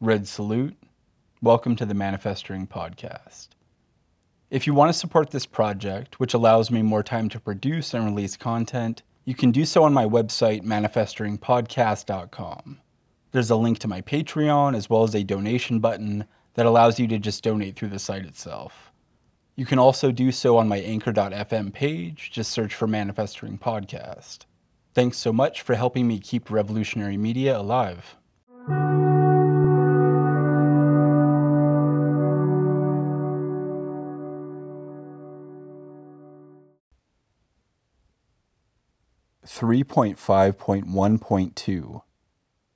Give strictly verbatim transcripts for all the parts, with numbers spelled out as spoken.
Red Salute. Welcome to the Manifestoring Podcast. If you want to support this project, which allows me more time to produce and release content, you can do so on my website, manifestoring podcast dot com. There's a link to my Patreon, as well as a donation button that allows you to just donate through the site itself. You can also do so on my anchor dot f m page. Just search for Manifestoring Podcast. Thanks so much for helping me keep revolutionary media alive. three point five point one point two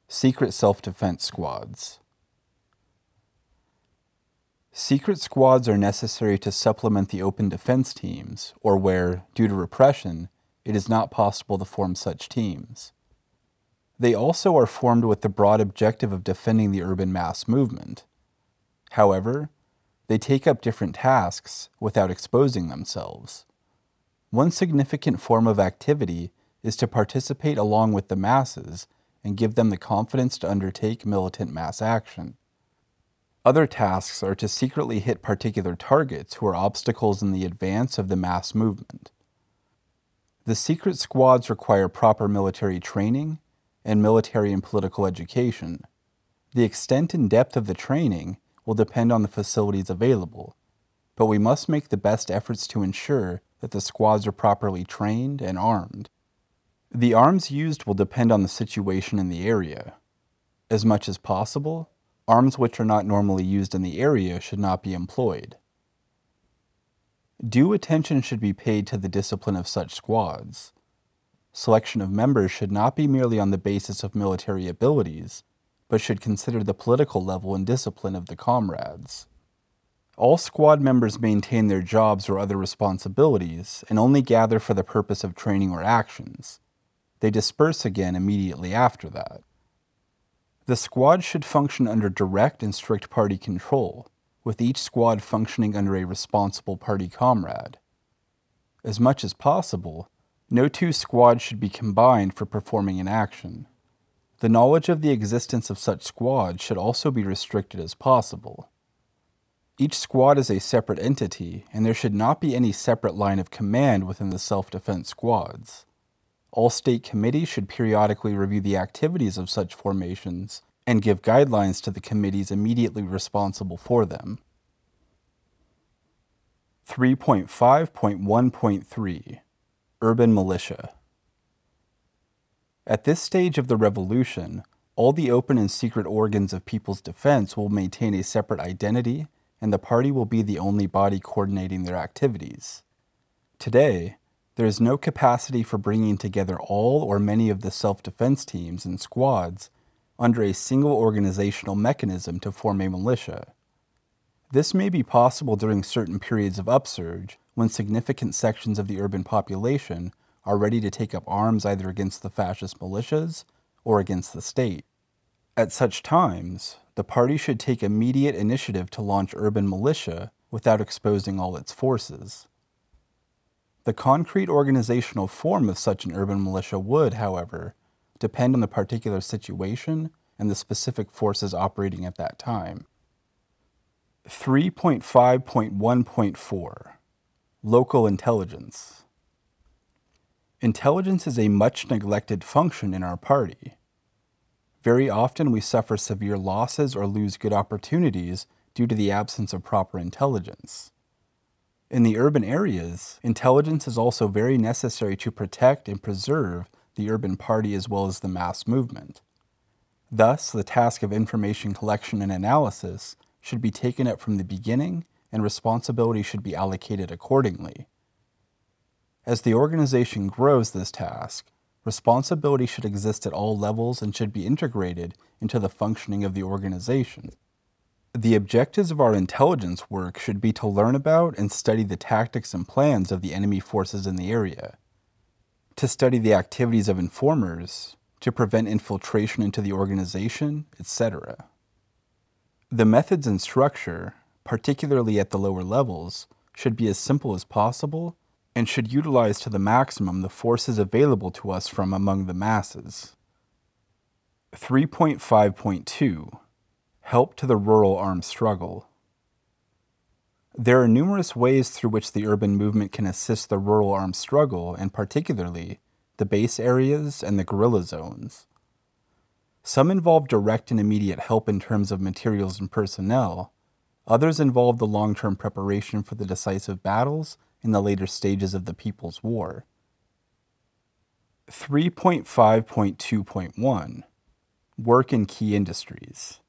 Secret Self-Defense Squads. Secret squads are necessary to supplement the open defense teams, or where, due to repression, it is not possible to form such teams. They also are formed with the broad objective of defending the urban mass movement. However, they take up different tasks without exposing themselves. One significant form of activity is to participate along with the masses and give them the confidence to undertake militant mass action. Other tasks are to secretly hit particular targets who are obstacles in the advance of the mass movement. The secret squads require proper military training and military and political education. The extent and depth of the training will depend on the facilities available, but we must make the best efforts to ensure that the squads are properly trained and armed. The arms used will depend on the situation in the area. As much as possible, arms which are not normally used in the area should not be employed. Due attention should be paid to the discipline of such squads. Selection of members should not be merely on the basis of military abilities, but should consider the political level and discipline of the comrades. All squad members maintain their jobs or other responsibilities and only gather for the purpose of training or actions. They disperse again immediately after that. The squad should function under direct and strict party control, with each squad functioning under a responsible party comrade. As much as possible, no two squads should be combined for performing an action. The knowledge of the existence of such squads should also be restricted as possible. Each squad is a separate entity, and there should not be any separate line of command within the self-defense squads. All state committees should periodically review the activities of such formations and give guidelines to the committees immediately responsible for them. three point five point one point three Urban Militia. At this stage of the revolution, all the open and secret organs of People's Defense will maintain a separate identity, and the party will be the only body coordinating their activities. Today, there is no capacity for bringing together all or many of the self-defense teams and squads under a single organizational mechanism to form a militia. This may be possible during certain periods of upsurge when significant sections of the urban population are ready to take up arms either against the fascist militias or against the state. At such times, the party should take immediate initiative to launch urban militia without exposing all its forces. The concrete organizational form of such an urban militia would, however, depend on the particular situation and the specific forces operating at that time. three point five point one point four Local Intelligence. Intelligence is a much-neglected function in our party. Very often we suffer severe losses or lose good opportunities due to the absence of proper intelligence. In the urban areas, intelligence is also very necessary to protect and preserve the urban party as well as the mass movement. Thus, the task of information collection and analysis should be taken up from the beginning, and responsibility should be allocated accordingly. As the organization grows this task, responsibility should exist at all levels and should be integrated into the functioning of the organization. The objectives of our intelligence work should be to learn about and study the tactics and plans of the enemy forces in the area, to study the activities of informers, to prevent infiltration into the organization, et cetera. The methods and structure, particularly at the lower levels, should be as simple as possible and should utilize to the maximum the forces available to us from among the masses. three point five point two help to the rural armed struggle. There are numerous ways through which the urban movement can assist the rural armed struggle, and particularly the base areas and the guerrilla zones. Some involve direct and immediate help in terms of materials and personnel, others involve the long-term preparation for the decisive battles in the later stages of the People's War. three point five point two point one Work in Key Industries.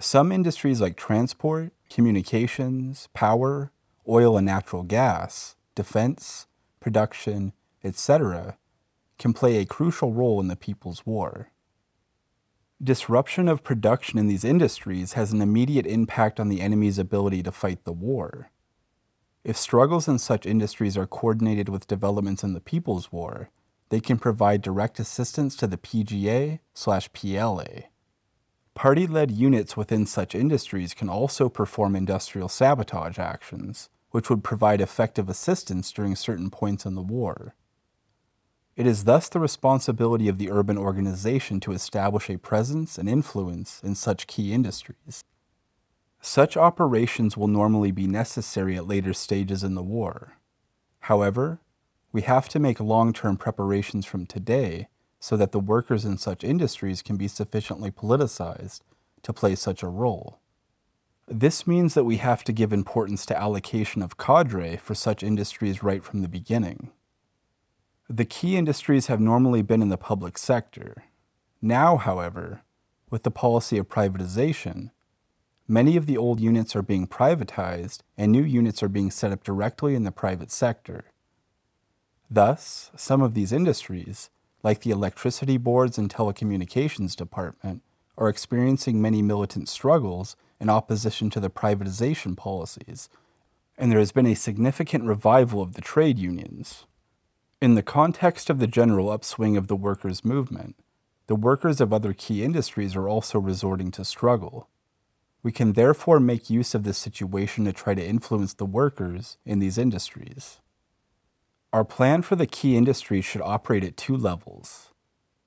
Some industries like transport, communications, power, oil and natural gas, defense, production, et cetera, can play a crucial role in the People's War. Disruption of production in these industries has an immediate impact on the enemy's ability to fight the war. If struggles in such industries are coordinated with developments in the People's War, they can provide direct assistance to the P G A slash P L A. Party-led units within such industries can also perform industrial sabotage actions, which would provide effective assistance during certain points in the war. It is thus the responsibility of the urban organization to establish a presence and influence in such key industries. Such operations will normally be necessary at later stages in the war. However, we have to make long-term preparations from today so that the workers in such industries can be sufficiently politicized to play such a role. This means that we have to give importance to allocation of cadre for such industries right from the beginning. The key industries have normally been in the public sector. Now, however, with the policy of privatization, many of the old units are being privatized and new units are being set up directly in the private sector. Thus, some of these industries, like the electricity boards and telecommunications department, are experiencing many militant struggles in opposition to the privatization policies, and there has been a significant revival of the trade unions. In the context of the general upswing of the workers' movement, the workers of other key industries are also resorting to struggle. We can therefore make use of this situation to try to influence the workers in these industries. Our plan for the key industries should operate at two levels.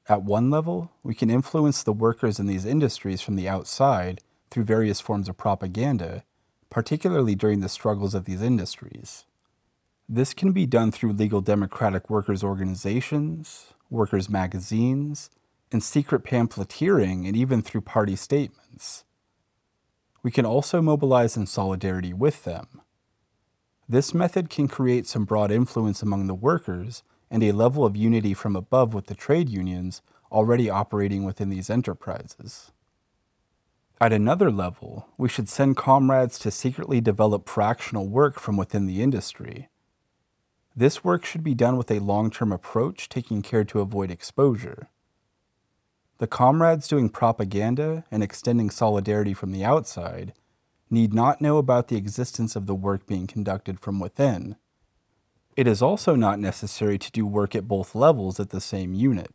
At one level, we can influence the workers in these industries from the outside through various forms of propaganda, particularly during the struggles of these industries. This can be done through legal democratic workers' organizations, workers' magazines, and secret pamphleteering, and even through party statements. We can also mobilize in solidarity with them. This method can create some broad influence among the workers and a level of unity from above with the trade unions already operating within these enterprises. At another level, we should send comrades to secretly develop fractional work from within the industry. This work should be done with a long-term approach, taking care to avoid exposure. The comrades doing propaganda and extending solidarity from the outside need not know about the existence of the work being conducted from within. It is also not necessary to do work at both levels at the same unit.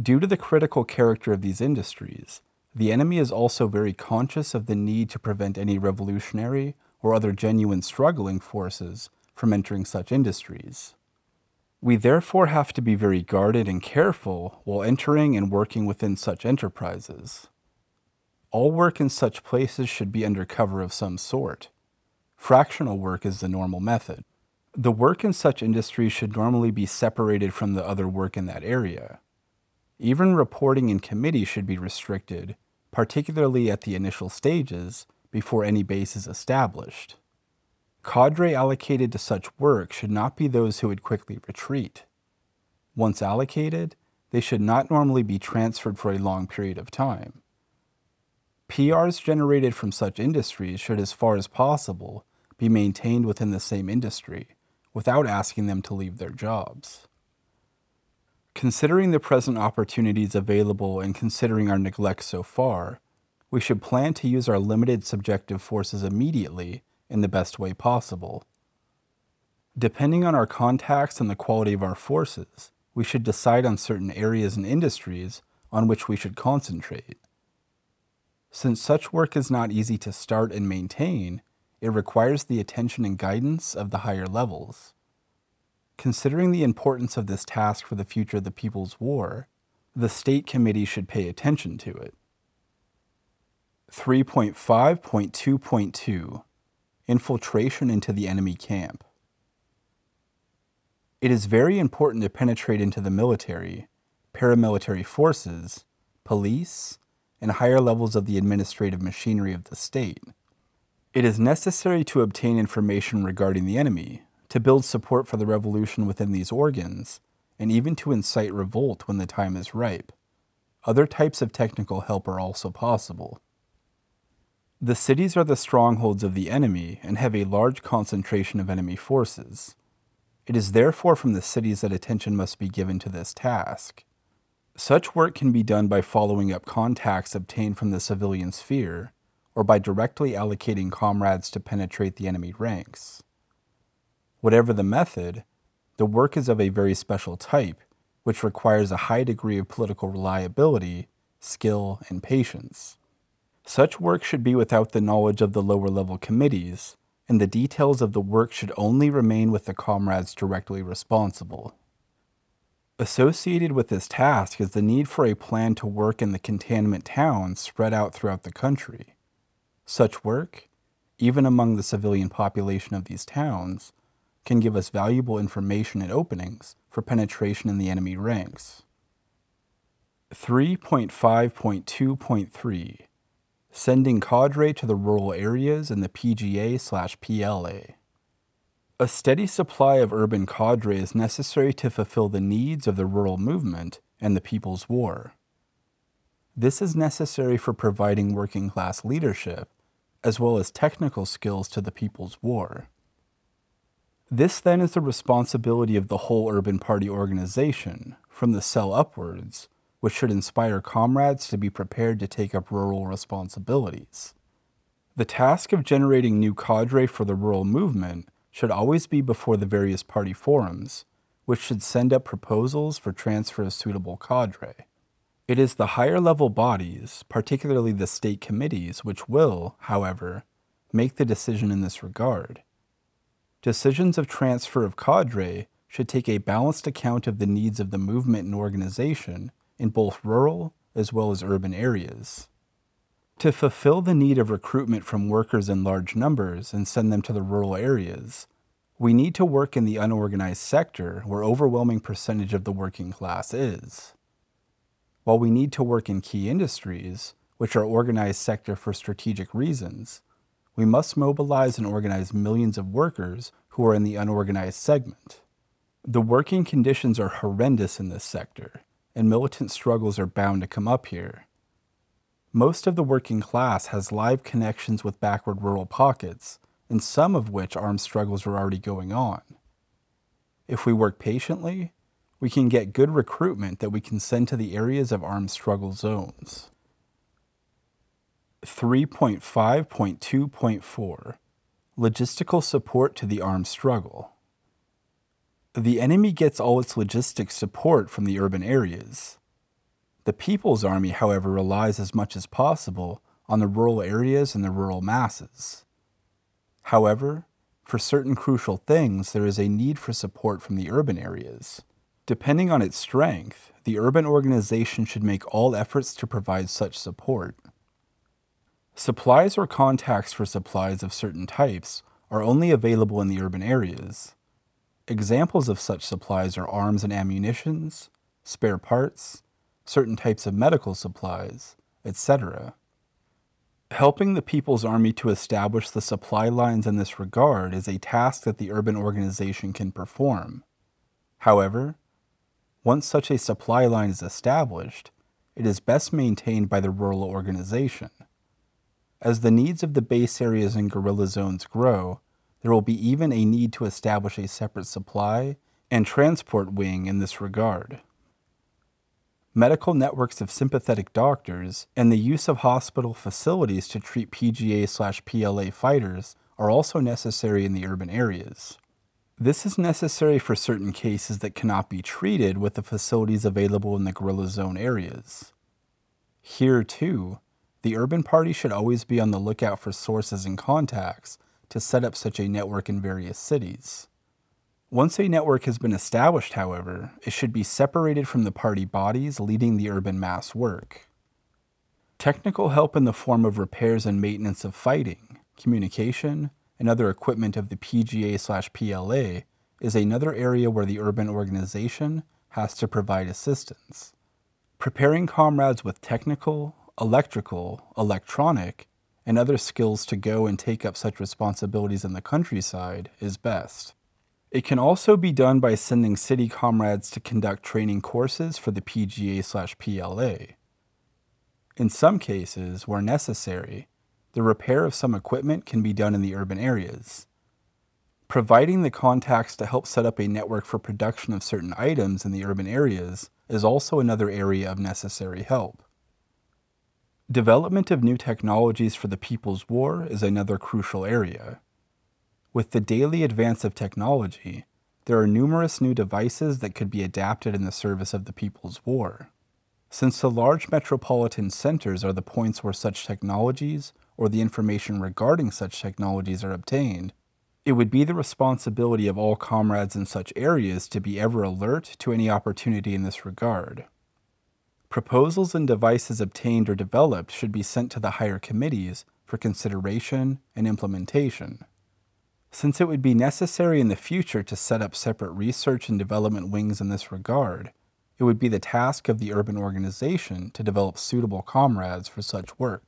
Due to the critical character of these industries, the enemy is also very conscious of the need to prevent any revolutionary or other genuine struggling forces from entering such industries. We therefore have to be very guarded and careful while entering and working within such enterprises. All work in such places should be under cover of some sort. Fractional work is the normal method. The work in such industries should normally be separated from the other work in that area. Even reporting in committee should be restricted, particularly at the initial stages before any base is established. Cadre allocated to such work should not be those who would quickly retreat. Once allocated, they should not normally be transferred for a long period of time. P Rs generated from such industries should, as far as possible, be maintained within the same industry, without asking them to leave their jobs. Considering the present opportunities available and considering our neglect so far, we should plan to use our limited subjective forces immediately in the best way possible. Depending on our contacts and the quality of our forces, we should decide on certain areas and industries on which we should concentrate. Since such work is not easy to start and maintain, it requires the attention and guidance of the higher levels. Considering the importance of this task for the future of the People's War, the State Committee should pay attention to it. three point five point two point two Infiltration into the enemy camp. It is very important to penetrate into the military, paramilitary forces, police, and higher levels of the administrative machinery of the state. It is necessary to obtain information regarding the enemy, to build support for the revolution within these organs, and even to incite revolt when the time is ripe. Other types of technical help are also possible. The cities are the strongholds of the enemy and have a large concentration of enemy forces. It is therefore from the cities that attention must be given to this task. Such work can be done by following up contacts obtained from the civilian sphere, or by directly allocating comrades to penetrate the enemy ranks. Whatever the method, the work is of a very special type, which requires a high degree of political reliability, skill, and patience. Such work should be without the knowledge of the lower-level committees, and the details of the work should only remain with the comrades directly responsible. Associated with this task is the need for a plan to work in the containment towns spread out throughout the country. Such work, even among the civilian population of these towns, can give us valuable information and openings for penetration in the enemy ranks. three point five point two point three Sending cadre to the rural areas and the P G A slash P L A. A steady supply of urban cadre is necessary to fulfill the needs of the rural movement and the People's War. This is necessary for providing working-class leadership, as well as technical skills to the People's War. This then is the responsibility of the whole urban party organization, from the cell upwards, which should inspire comrades to be prepared to take up rural responsibilities. The task of generating new cadre for the rural movement should always be before the various party forums, which should send up proposals for transfer of suitable cadre. It is the higher-level bodies, particularly the state committees, which will, however, make the decision in this regard. Decisions of transfer of cadre should take a balanced account of the needs of the movement and organization in both rural as well as urban areas. To fulfill the need of recruitment from workers in large numbers and send them to the rural areas, we need to work in the unorganized sector where overwhelming percentage of the working class is. While we need to work in key industries, which are organized sector for strategic reasons, we must mobilize and organize millions of workers who are in the unorganized segment. The working conditions are horrendous in this sector, and militant struggles are bound to come up here. Most of the working class has live connections with backward rural pockets, in some of which armed struggles are already going on. If we work patiently, we can get good recruitment that we can send to the areas of armed struggle zones. three point five point two point four Logistical support to the armed struggle. The enemy gets all its logistic support from the urban areas. The People's Army, however, relies as much as possible on the rural areas and the rural masses. However, for certain crucial things, there is a need for support from the urban areas. Depending on its strength, the urban organization should make all efforts to provide such support. Supplies or contacts for supplies of certain types are only available in the urban areas. Examples of such supplies are arms and ammunitions, spare parts, certain types of medical supplies, et cetera. Helping the People's Army to establish the supply lines in this regard is a task that the urban organization can perform. However, once such a supply line is established, it is best maintained by the rural organization. As the needs of the base areas and guerrilla zones grow, there will be even a need to establish a separate supply and transport wing in this regard. Medical networks of sympathetic doctors and the use of hospital facilities to treat P G A slash P L A fighters are also necessary in the urban areas. This is necessary for certain cases that cannot be treated with the facilities available in the guerrilla zone areas. Here, too, the urban party should always be on the lookout for sources and contacts to set up such a network in various cities. Once a network has been established, however, it should be separated from the party bodies leading the urban mass work. technical help in the form of repairs and maintenance of fighting, communication, and other equipment of the P G A slash P L A is another area where the urban organization has to provide assistance. Preparing comrades with technical, electrical, electronic, and other skills to go and take up such responsibilities in the countryside is best. It can also be done by sending city comrades to conduct training courses for the P G A slash P L A. In some cases, where necessary, the repair of some equipment can be done in the urban areas. Providing the contacts to help set up a network for production of certain items in the urban areas is also another area of necessary help. Development of new technologies for the People's War is another crucial area. With the daily advance of technology, there are numerous new devices that could be adapted in the service of the People's War. Since the large metropolitan centers are the points where such technologies or the information regarding such technologies are obtained, it would be the responsibility of all comrades in such areas to be ever alert to any opportunity in this regard. Proposals and devices obtained or developed should be sent to the higher committees for consideration and implementation. Since it would be necessary in the future to set up separate research and development wings in this regard, it would be the task of the urban organization to develop suitable comrades for such work.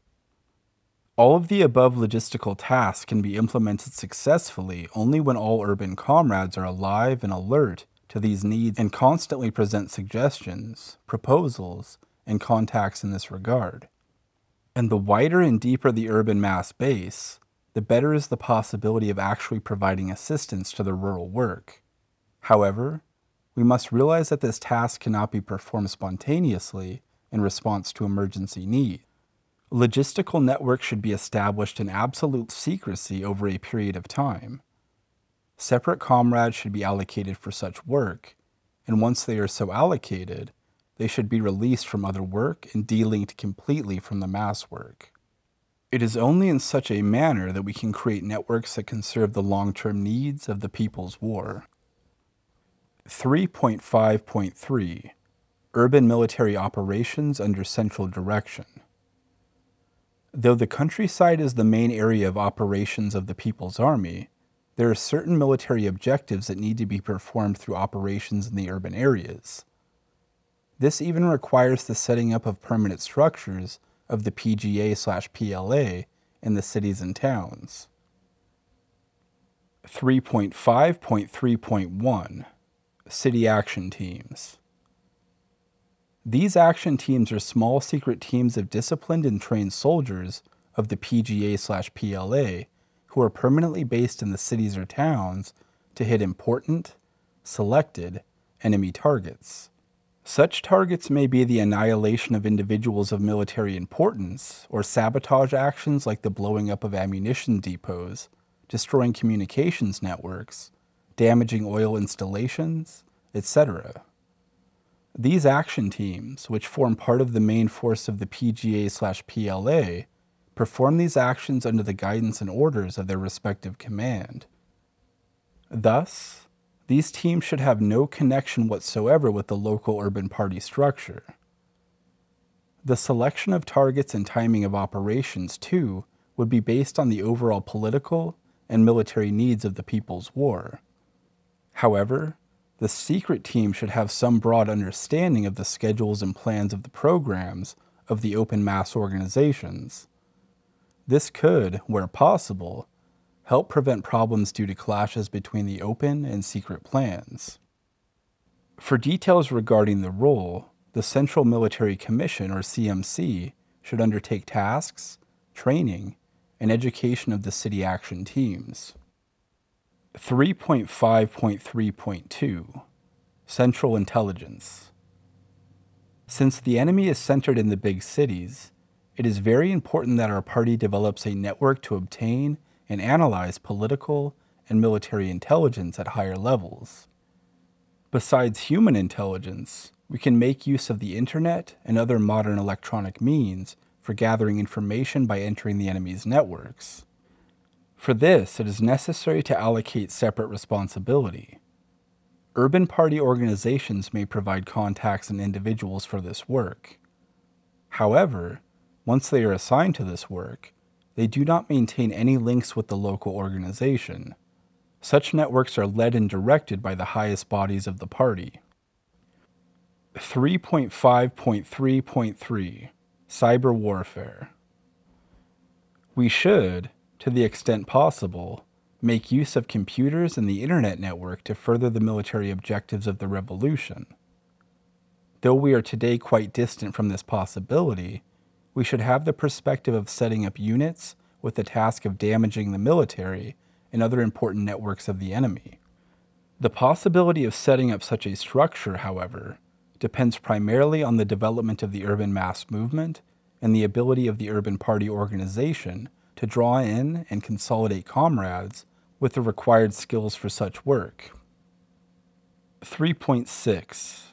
All of the above logistical tasks can be implemented successfully only when all urban comrades are alive and alert to these needs and constantly present suggestions, proposals, and contacts in this regard. And the wider and deeper the urban mass base, the better is the possibility of actually providing assistance to the rural work. However, we must realize that this task cannot be performed spontaneously in response to emergency needs. Logistical networks should be established in absolute secrecy over a period of time. Separate comrades should be allocated for such work, and once they are so allocated, they should be released from other work and delinked completely from the mass work. It is only in such a manner that we can create networks that can serve the long-term needs of the People's War. three point five point three Urban Military Operations Under Central Direction. Though the countryside is the main area of operations of the People's Army, there are certain military objectives that need to be performed through operations in the urban areas. This even requires the setting up of permanent structures of the P G A slash P L A in the cities and towns. three point five point three point one City Action Teams. These action teams are small secret teams of disciplined and trained soldiers of the P G A slash P L A who are permanently based in the cities or towns to hit important, selected, enemy targets. Such targets may be the annihilation of individuals of military importance or sabotage actions like the blowing up of ammunition depots, destroying communications networks, damaging oil installations, et cetera. These action teams, which form part of the main force of the P G A slash P L A, perform these actions under the guidance and orders of their respective command. Thus, these teams should have no connection whatsoever with the local urban party structure. The selection of targets and timing of operations, too, would be based on the overall political and military needs of the People's War. However, the secret team should have some broad understanding of the schedules and plans of the programs of the open mass organizations. This could, where possible, help prevent problems due to clashes between the open and secret plans. For details regarding the role, the Central Military Commission, or C M C, should undertake tasks, training, and education of the city action teams. three point five point three point two Central Intelligence. Since the enemy is centered in the big cities, it is very important that our party develops a network to obtain and analyze political and military intelligence at higher levels. Besides human intelligence, we can make use of the internet and other modern electronic means for gathering information by entering the enemy's networks. For this, it is necessary to allocate separate responsibility. Urban party organizations may provide contacts and individuals for this work. However, Once they are assigned to this work, they do not maintain any links with the local organization. Such networks are led and directed by the highest bodies of the party. three point five point three point three Cyber Warfare. We should, to the extent possible, make use of computers and the internet network to further the military objectives of the revolution. Though we are today quite distant from this possibility, we should have the perspective of setting up units with the task of damaging the military and other important networks of the enemy. The possibility of setting up such a structure, however, depends primarily on the development of the urban mass movement and the ability of the urban party organization to draw in and consolidate comrades with the required skills for such work. three point six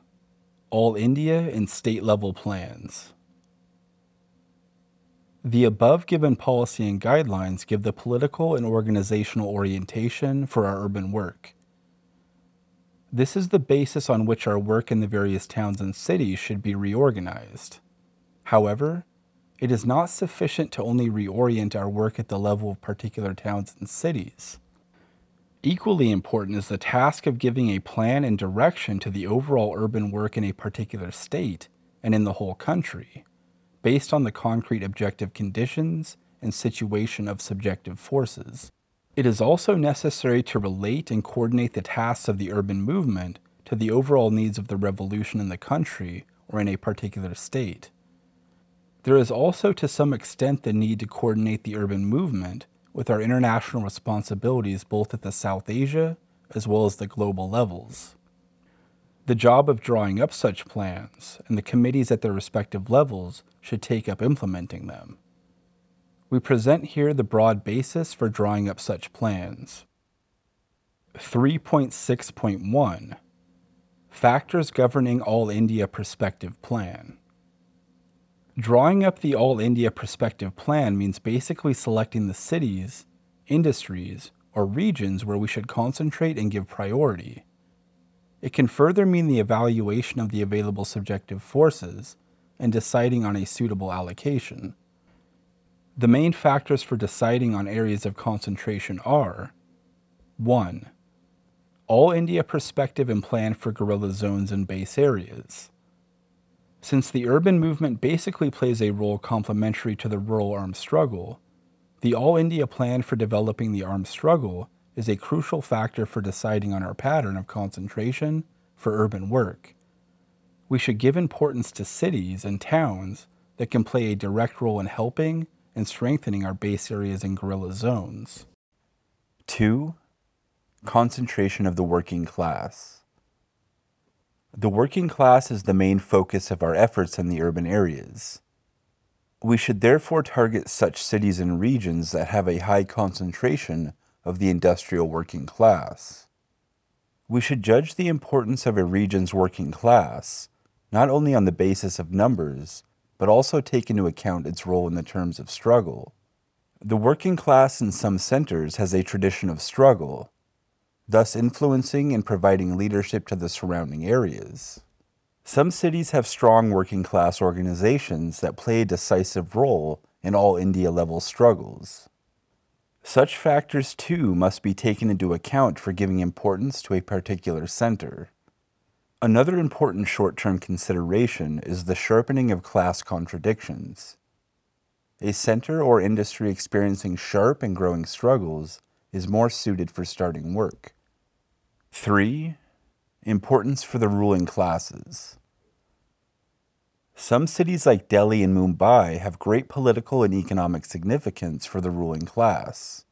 All India and State-Level Plans. The above-given policy and guidelines give the political and organizational orientation for our urban work. This is the basis on which our work in the various towns and cities should be reorganized. However, it is not sufficient to only reorient our work at the level of particular towns and cities. Equally important is the task of giving a plan and direction to the overall urban work in a particular state and in the whole country, based on the concrete objective conditions and situation of subjective forces. It is also necessary to relate and coordinate the tasks of the urban movement to the overall needs of the revolution in the country or in a particular state. There is also to some extent the need to coordinate the urban movement with our international responsibilities both at the South Asia as well as the global levels. The job of drawing up such plans and the committees at their respective levels should take up implementing them. We present here the broad basis for drawing up such plans. three point six point one Factors Governing All India Prospective Plan. Drawing up the All India Prospective Plan means basically selecting the cities, industries, or regions where we should concentrate and give priority. It can further mean the evaluation of the available subjective forces and deciding on a suitable allocation. The main factors for deciding on areas of concentration are one All India Perspective and Plan for Guerrilla Zones and Base Areas. Since the urban movement basically plays a role complementary to the rural armed struggle, the All India Plan for developing the armed struggle is a crucial factor for deciding on our pattern of concentration for urban work. We should give importance to cities and towns that can play a direct role in helping and strengthening our base areas and guerrilla zones. two Concentration of the working class. The working class is the main focus of our efforts in the urban areas. We should therefore target such cities and regions that have a high concentration of the industrial working class. We should judge the importance of a region's working class, not only on the basis of numbers, but also take into account its role in the terms of struggle. The working class in some centers has a tradition of struggle, thus influencing and providing leadership to the surrounding areas. Some cities have strong working class organizations that play a decisive role in all India level struggles. Such factors too must be taken into account for giving importance to a particular center. Another important short-term consideration is the sharpening of class contradictions. A center or industry experiencing sharp and growing struggles is more suited for starting work. three Importance for the ruling classes. Some cities like Delhi and Mumbai have great political and economic significance for the ruling class.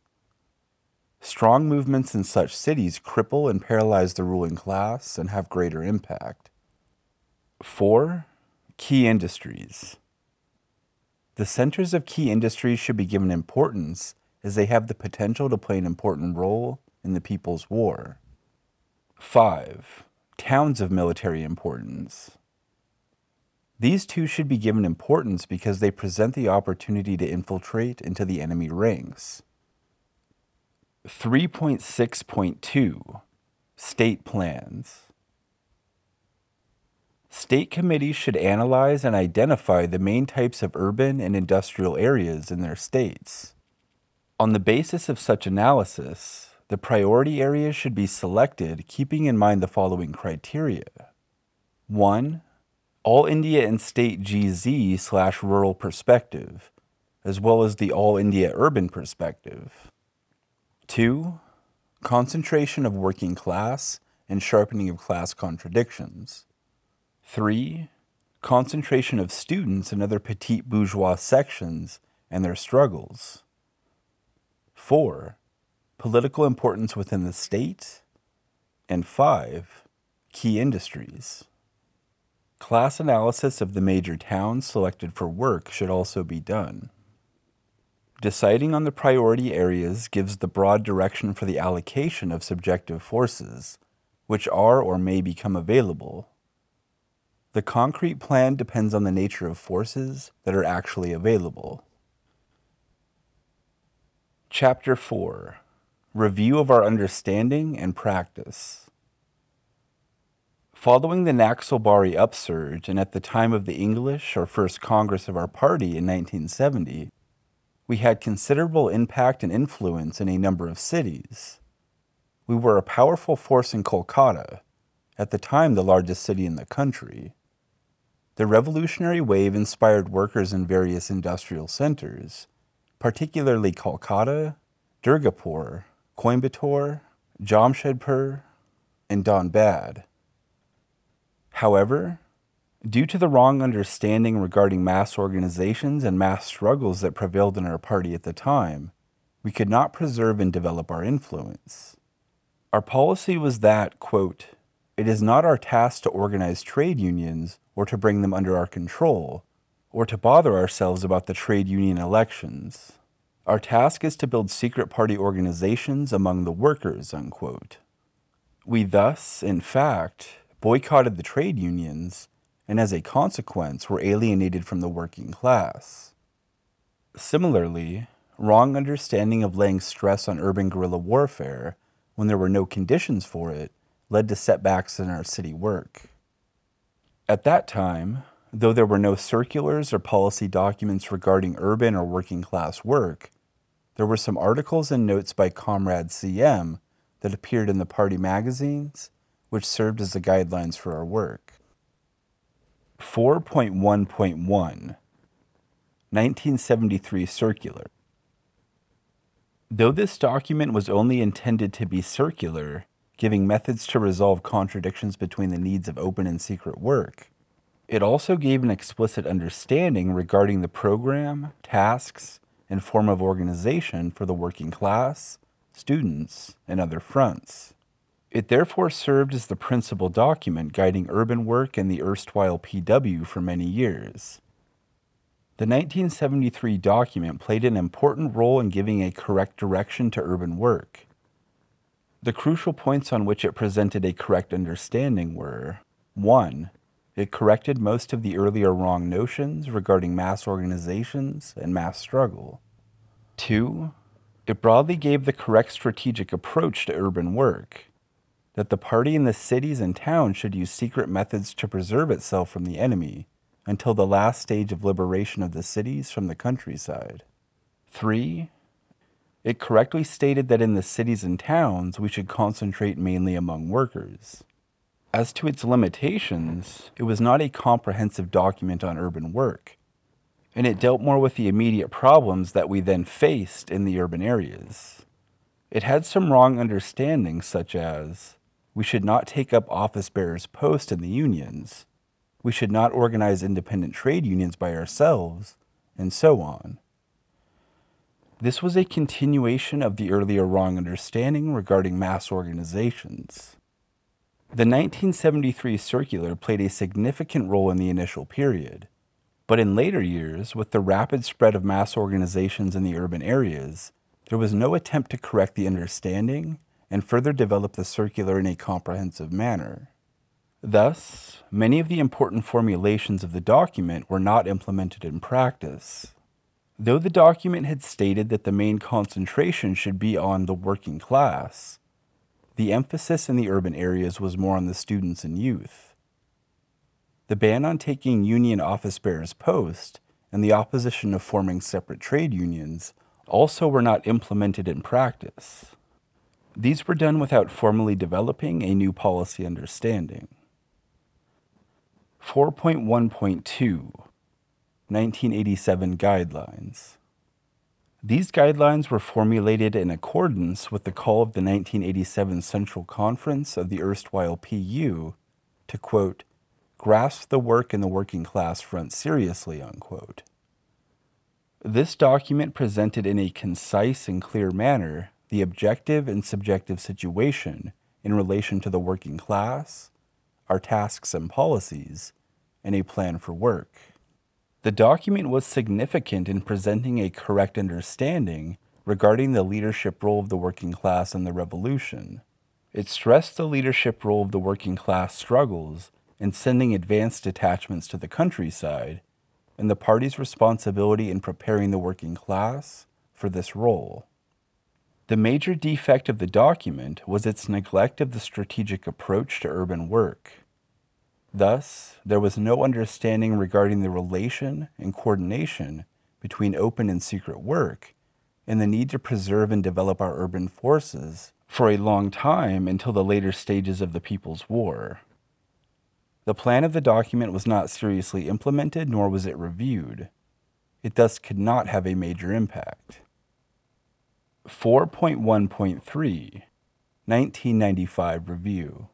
Strong movements in such cities cripple and paralyze the ruling class and have greater impact. four Key industries. The centers of key industries should be given importance as they have the potential to play an important role in the People's War. five Towns of military importance. These two should be given importance because they present the opportunity to infiltrate into the enemy ranks. three point six point two State Plans. State committees should analyze and identify the main types of urban and industrial areas in their states. On the basis of such analysis, the priority areas should be selected, keeping in mind the following criteria. one. All India and State G Z slash rural perspective, as well as the All India urban perspective. two. Concentration of working class and sharpening of class contradictions. three. Concentration of students in other petite bourgeois sections and their struggles. four. Political importance within the state. And five. Key industries. Class analysis of the major towns selected for work should also be done. Deciding on the priority areas gives the broad direction for the allocation of subjective forces, which are or may become available. The concrete plan depends on the nature of forces that are actually available. Chapter four. Review of our understanding and practice. Following the Naxalbari upsurge and at the time of the English or First Congress of our party in nineteen seventy, we had considerable impact and influence in a number of cities. We were a powerful force in Kolkata, at the time the largest city in the country. The revolutionary wave inspired workers in various industrial centers, particularly Kolkata, Durgapur, Coimbatore, Jamshedpur, and Dhanbad. However, due to the wrong understanding regarding mass organizations and mass struggles that prevailed in our party at the time, we could not preserve and develop our influence. Our policy was that, quote, "It is not our task to organize trade unions or to bring them under our control, or to bother ourselves about the trade union elections. Our task is to build secret party organizations among the workers," unquote. We thus, in fact, boycotted the trade unions, and as a consequence were alienated from the working class. Similarly, wrong understanding of laying stress on urban guerrilla warfare when there were no conditions for it led to setbacks in our city work. At that time, though there were no circulars or policy documents regarding urban or working class work, there were some articles and notes by Comrade C M that appeared in the party magazines, which served as the guidelines for our work. four point one point one nineteen seventy-three Circular. Though this document was only intended to be circular, giving methods to resolve contradictions between the needs of open and secret work, it also gave an explicit understanding regarding the program, tasks, and form of organization for the working class, students, and other fronts. It therefore served as the principal document guiding urban work in the erstwhile P W for many years. The nineteen seventy-three document played an important role in giving a correct direction to urban work. The crucial points on which it presented a correct understanding were: one. It corrected most of the earlier wrong notions regarding mass organizations and mass struggle. two. It broadly gave the correct strategic approach to urban work, that the party in the cities and towns should use secret methods to preserve itself from the enemy until the last stage of liberation of the cities from the countryside. three. It correctly stated that in the cities and towns we should concentrate mainly among workers. As to its limitations, it was not a comprehensive document on urban work, and it dealt more with the immediate problems that we then faced in the urban areas. It had some wrong understandings, such as, we should not take up office bearers' posts in the unions, we should not organize independent trade unions by ourselves, and so on. This was a continuation of the earlier wrong understanding regarding mass organizations. The nineteen seventy-three circular played a significant role in the initial period, but in later years, with the rapid spread of mass organizations in the urban areas, there was no attempt to correct the understanding and further develop the circular in a comprehensive manner. Thus, many of the important formulations of the document were not implemented in practice. Though the document had stated that the main concentration should be on the working class, the emphasis in the urban areas was more on the students and youth. The ban on taking union office bearers' posts and the opposition of forming separate trade unions also were not implemented in practice. These were done without formally developing a new policy understanding. four point one point two nineteen eighty-seven Guidelines. These guidelines were formulated in accordance with the call of the nineteen eighty-seven Central Conference of the erstwhile P U to, quote, grasp the work and the working class front seriously, unquote. This document presented in a concise and clear manner the objective and subjective situation in relation to the working class, our tasks and policies, and a plan for work. The document was significant in presenting a correct understanding regarding the leadership role of the working class in the revolution. It stressed the leadership role of the working class struggles in sending advance detachments to the countryside, and the party's responsibility in preparing the working class for this role. The major defect of the document was its neglect of the strategic approach to urban work. Thus, there was no understanding regarding the relation and coordination between open and secret work, and the need to preserve and develop our urban forces for a long time until the later stages of the People's War. The plan of the document was not seriously implemented, nor was it reviewed. It thus could not have a major impact. four point one point three nineteen ninety-five Review.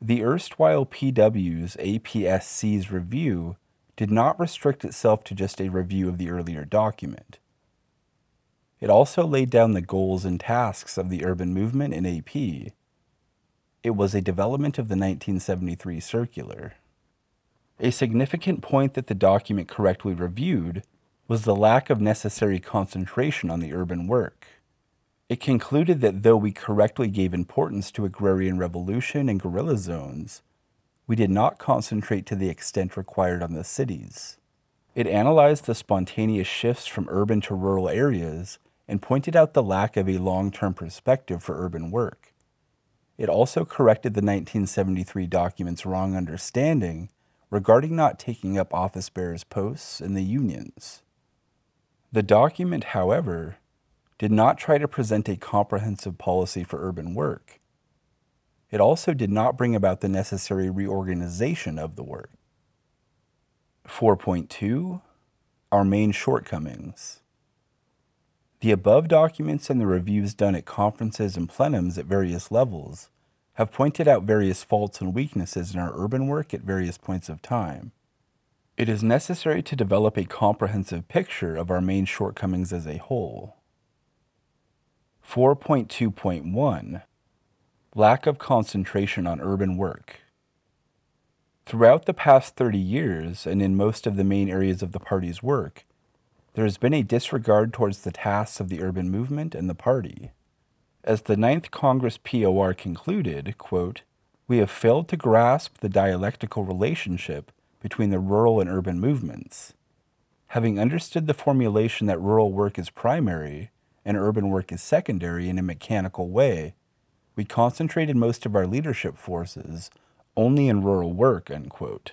The erstwhile P W's A P S C's review did not restrict itself to just a review of the earlier document. It also laid down the goals and tasks of the urban movement in A P. It was a development of the nineteen seventy-three circular. A significant point that the document correctly reviewed was the lack of necessary concentration on the urban work. It concluded that though we correctly gave importance to agrarian revolution and guerrilla zones, we did not concentrate to the extent required on the cities. It analyzed the spontaneous shifts from urban to rural areas and pointed out the lack of a long-term perspective for urban work. It also corrected the nineteen seventy-three document's wrong understanding regarding not taking up office bearers' posts in the unions. The document, however, did not try to present a comprehensive policy for urban work. It also did not bring about the necessary reorganization of the work. four point two Our Main Shortcomings. The above documents and the reviews done at conferences and plenums at various levels have pointed out various faults and weaknesses in our urban work at various points of time. It is necessary to develop a comprehensive picture of our main shortcomings as a whole. four point two point one Lack of concentration on urban work. Throughout the past thirty years, and in most of the main areas of the party's work, there has been a disregard towards the tasks of the urban movement and the party. As the Ninth Congress P O R concluded, quote, we have failed to grasp the dialectical relationship between the rural and urban movements. Having understood the formulation that rural work is primary and urban work is secondary in a mechanical way, we concentrated most of our leadership forces only in rural work, unquote.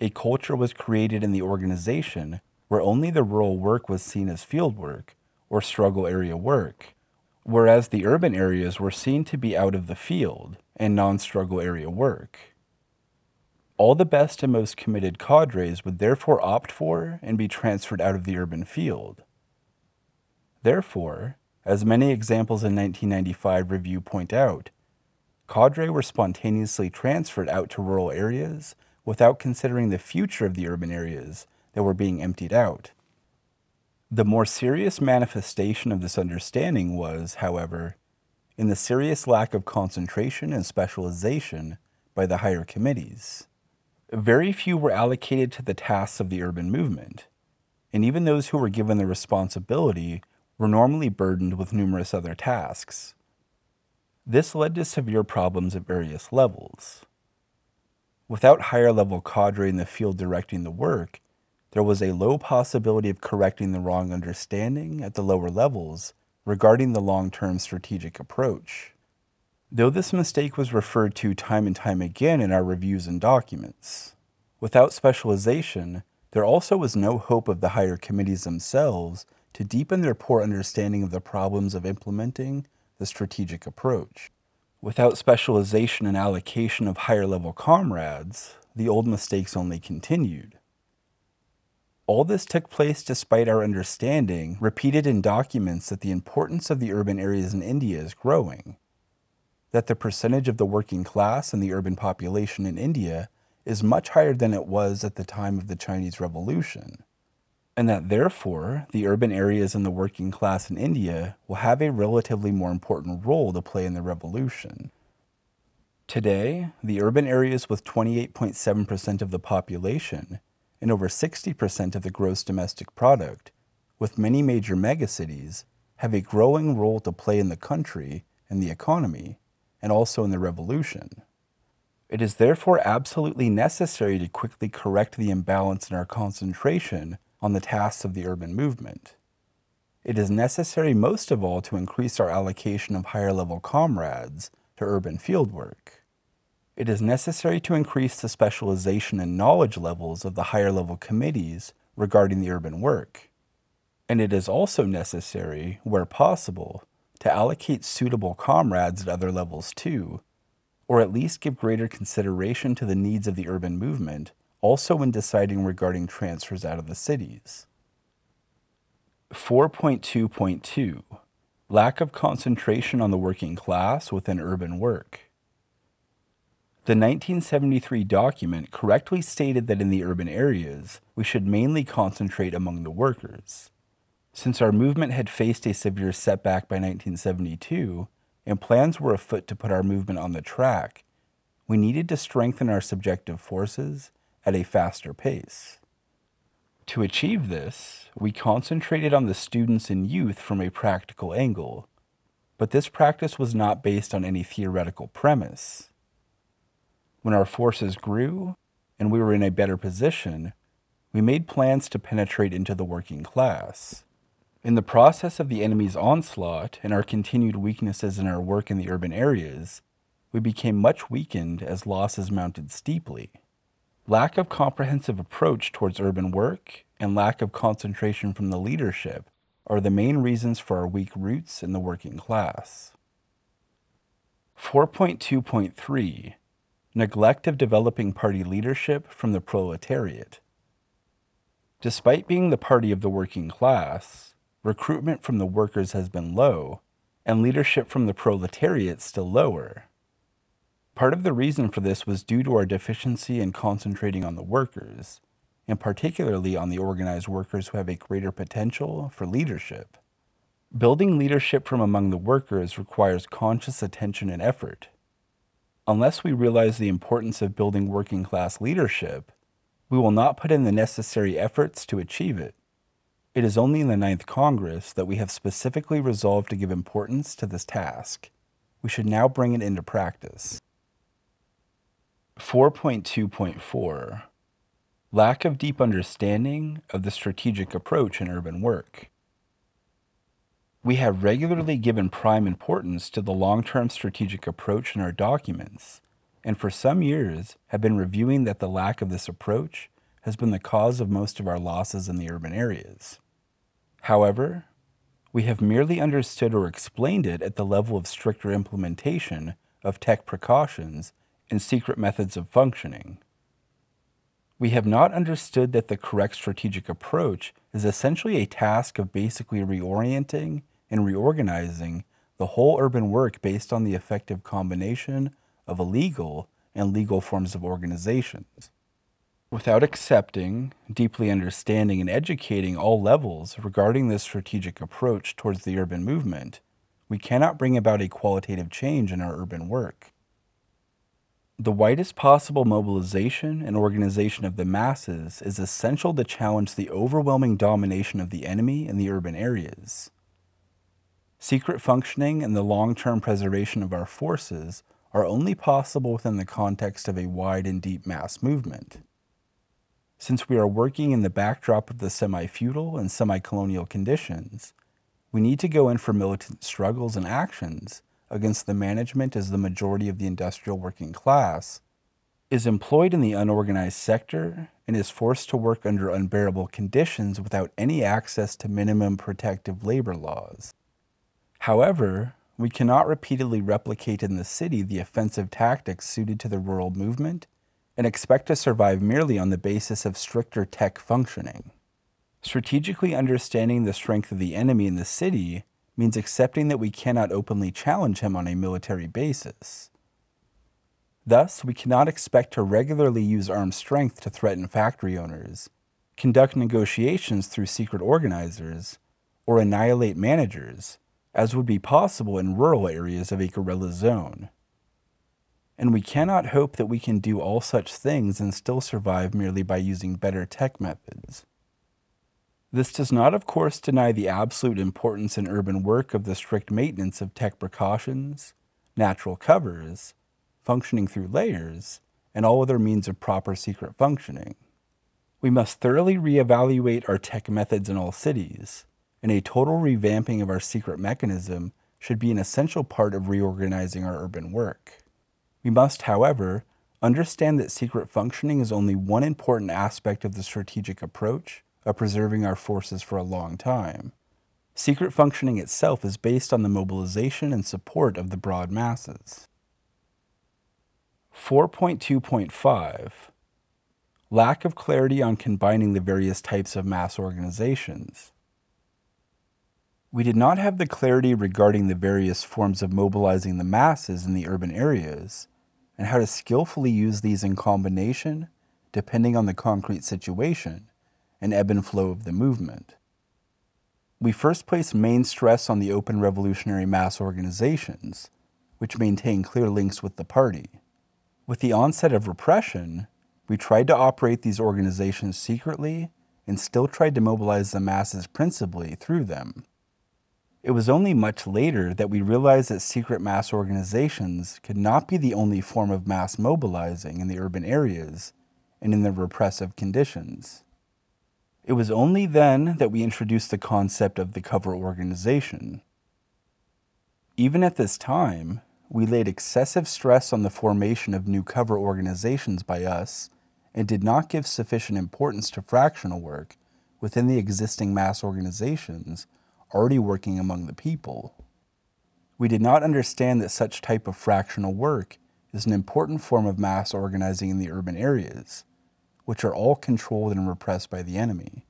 A culture was created in the organization where only the rural work was seen as field work or struggle area work, whereas the urban areas were seen to be out of the field and non-struggle area work. All the best and most committed cadres would therefore opt for and be transferred out of the urban field. Therefore, as many examples in nineteen ninety-five review point out, cadre were spontaneously transferred out to rural areas without considering the future of the urban areas that were being emptied out. The more serious manifestation of this understanding was, however, in the serious lack of concentration and specialization by the higher committees. Very few were allocated to the tasks of the urban movement, and even those who were given the responsibility were normally burdened with numerous other tasks. This led to severe problems at various levels. Without higher-level cadre in the field directing the work, there was a low possibility of correcting the wrong understanding at the lower levels regarding the long-term strategic approach. though this mistake was referred to time and time again in our reviews and documents. Without specialization, there also was no hope of the higher committees themselves to deepen their poor understanding of the problems of implementing the strategic approach. Without specialization and allocation of higher-level comrades, the old mistakes only continued. All this took place despite our understanding, repeated in documents, that the importance of the urban areas in India is growing, that the percentage of the working class and the urban population in India is much higher than it was at the time of the Chinese Revolution, and that therefore the urban areas and the working class in India will have a relatively more important role to play in the revolution. Today, the urban areas with twenty-eight point seven percent of the population and over sixty percent of the gross domestic product, with many major megacities, have a growing role to play in the country and the economy, and also in the revolution. It is therefore absolutely necessary to quickly correct the imbalance in our concentration on the tasks of the urban movement. It is necessary most of all to increase our allocation of higher-level comrades to urban fieldwork. It is necessary to increase the specialization and knowledge levels of the higher-level committees regarding the urban work. And it is also necessary, where possible, to allocate suitable comrades at other levels too, or at least give greater consideration to the needs of the urban movement also when deciding regarding transfers out of the cities. four point two point two Lack of concentration on the working class within urban work. The nineteen seventy-three document correctly stated that in the urban areas, we should mainly concentrate among the workers. Since our movement had faced a severe setback by nineteen seventy-two, and plans were afoot to put our movement on the track, we needed to strengthen our subjective forces at a faster pace. To achieve this, we concentrated on the students and youth from a practical angle, but this practice was not based on any theoretical premise. When our forces grew and we were in a better position, we made plans to penetrate into the working class. In the process of the enemy's onslaught and our continued weaknesses in our work in the urban areas, we became much weakened as losses mounted steeply. Lack of comprehensive approach towards urban work and lack of concentration from the leadership are the main reasons for our weak roots in the working class. four point two point three Neglect of developing party leadership from the proletariat. Despite being the party of the working class, recruitment from the workers has been low, and leadership from the proletariat still lower. Part of the reason for this was due to our deficiency in concentrating on the workers, and particularly on the organized workers who have a greater potential for leadership. Building leadership from among the workers requires conscious attention and effort. Unless we realize the importance of building working-class leadership, we will not put in the necessary efforts to achieve it. It is only in the Ninth Congress that we have specifically resolved to give importance to this task. We should now bring it into practice. four point two point four Lack of deep understanding of the strategic approach in urban work. We have regularly given prime importance to the long-term strategic approach in our documents, and for some years have been reviewing that the lack of this approach has been the cause of most of our losses in the urban areas. However, we have merely understood or explained it at the level of stricter implementation of tech precautions and secret methods of functioning. We have not understood that the correct strategic approach is essentially a task of basically reorienting and reorganizing the whole urban work based on the effective combination of illegal and legal forms of organizations. Without accepting, deeply understanding, and educating all levels regarding this strategic approach towards the urban movement, we cannot bring about a qualitative change in our urban work. The widest possible mobilization and organization of the masses is essential to challenge the overwhelming domination of the enemy in the urban areas. Secret functioning and the long-term preservation of our forces are only possible within the context of a wide and deep mass movement. Since we are working in the backdrop of the semi-feudal and semi-colonial conditions, we need to go in for militant struggles and actions against the management as the majority of the industrial working class, is employed in the unorganized sector and is forced to work under unbearable conditions without any access to minimum protective labor laws. However, we cannot repeatedly replicate in the city the offensive tactics suited to the rural movement and expect to survive merely on the basis of stricter tech functioning. Strategically understanding the strength of the enemy in the city means accepting that we cannot openly challenge him on a military basis. Thus, we cannot expect to regularly use armed strength to threaten factory owners, conduct negotiations through secret organizers, or annihilate managers, as would be possible in rural areas of a guerrilla zone. And we cannot hope that we can do all such things and still survive merely by using better tech methods. This does not, of course, deny the absolute importance in urban work of the strict maintenance of tech precautions, natural covers, functioning through layers, and all other means of proper secret functioning. We must thoroughly reevaluate our tech methods in all cities, and a total revamping of our secret mechanism should be an essential part of reorganizing our urban work. We must, however, understand that secret functioning is only one important aspect of the strategic approach of preserving our forces for a long time. Secret functioning itself is based on the mobilization and support of the broad masses. four point two point five Lack of clarity on combining the various types of mass organizations. We did not have the clarity regarding the various forms of mobilizing the masses in the urban areas, and how to skillfully use these in combination, depending on the concrete situation and ebb and flow of the movement. We first place main stress on the open revolutionary mass organizations, which maintain clear links with the party. With the onset of repression, we tried to operate these organizations secretly and still tried to mobilize the masses principally through them. It was only much later that we realized that secret mass organizations could not be the only form of mass mobilizing in the urban areas and in the repressive conditions. It was only then that we introduced the concept of the cover organization. Even at this time, we laid excessive stress on the formation of new cover organizations by us and did not give sufficient importance to fractional work within the existing mass organizations already working among the people. We did not understand that such type of fractional work is an important form of mass organizing in the urban areas, which are all controlled and repressed by the enemy.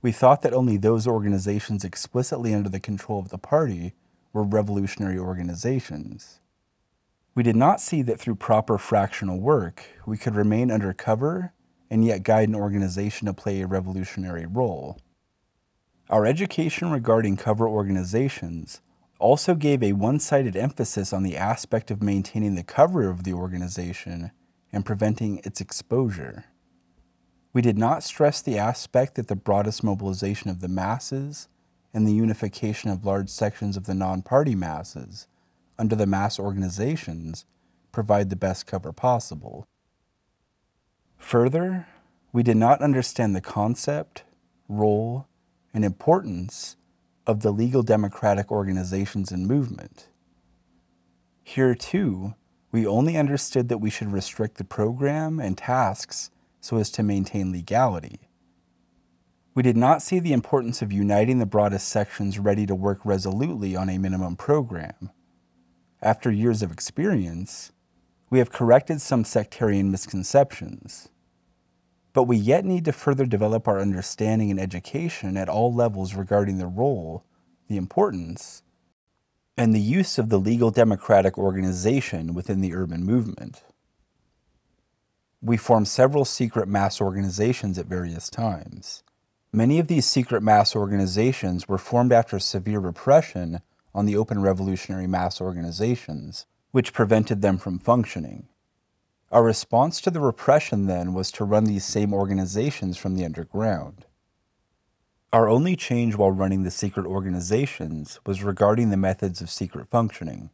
We thought that only those organizations explicitly under the control of the party were revolutionary organizations. We did not see that through proper fractional work, we could remain under cover and yet guide an organization to play a revolutionary role. Our education regarding cover organizations also gave a one-sided emphasis on the aspect of maintaining the cover of the organization and preventing its exposure. We did not stress the aspect that the broadest mobilization of the masses and the unification of large sections of the non-party masses under the mass organizations provide the best cover possible. Further, we did not understand the concept, role, and importance of the legal democratic organizations and movement. Here, too, we only understood that we should restrict the program and tasks so as to maintain legality. We did not see the importance of uniting the broadest sections ready to work resolutely on a minimum program. After years of experience, we have corrected some sectarian misconceptions, but we yet need to further develop our understanding and education at all levels regarding the role, the importance, and the use of the legal democratic organization within the urban movement. We formed several secret mass organizations at various times. Many of these secret mass organizations were formed after severe repression on the open revolutionary mass organizations, which prevented them from functioning. Our response to the repression then was to run these same organizations from the underground. Our only change while running the secret organizations was regarding the methods of secret functioning.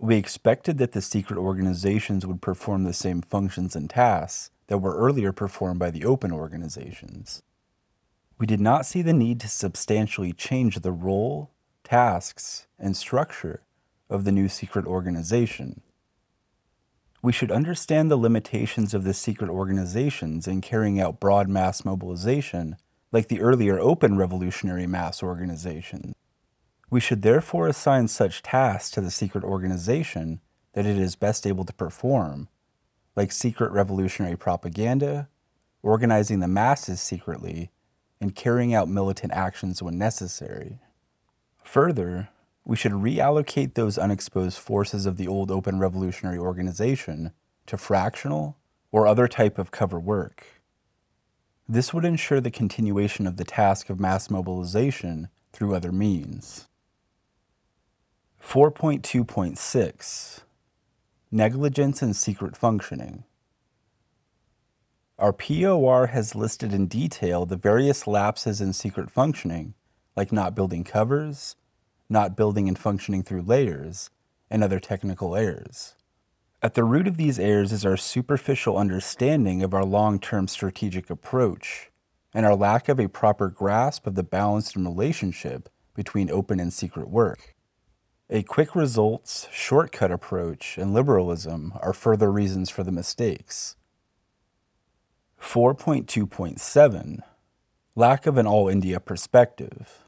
We expected that the secret organizations would perform the same functions and tasks that were earlier performed by the open organizations. We did not see the need to substantially change the role, tasks, and structure of the new secret organization. We should understand the limitations of the secret organizations in carrying out broad mass mobilization like the earlier open revolutionary mass organization. We should therefore assign such tasks to the secret organization that it is best able to perform, like secret revolutionary propaganda, organizing the masses secretly, and carrying out militant actions when necessary. Further, we should reallocate those unexposed forces of the old open revolutionary organization to fractional or other type of cover work. This would ensure the continuation of the task of mass mobilization through other means. four point two point six Negligence and Secret Functioning. Our P O R has listed in detail the various lapses in secret functioning, like not building covers, not building and functioning through layers, and other technical errors. At the root of these errors is our superficial understanding of our long-term strategic approach and our lack of a proper grasp of the balance and relationship between open and secret work. A quick results, shortcut approach, and liberalism are further reasons for the mistakes. four point two point seven Lack of an all-India perspective.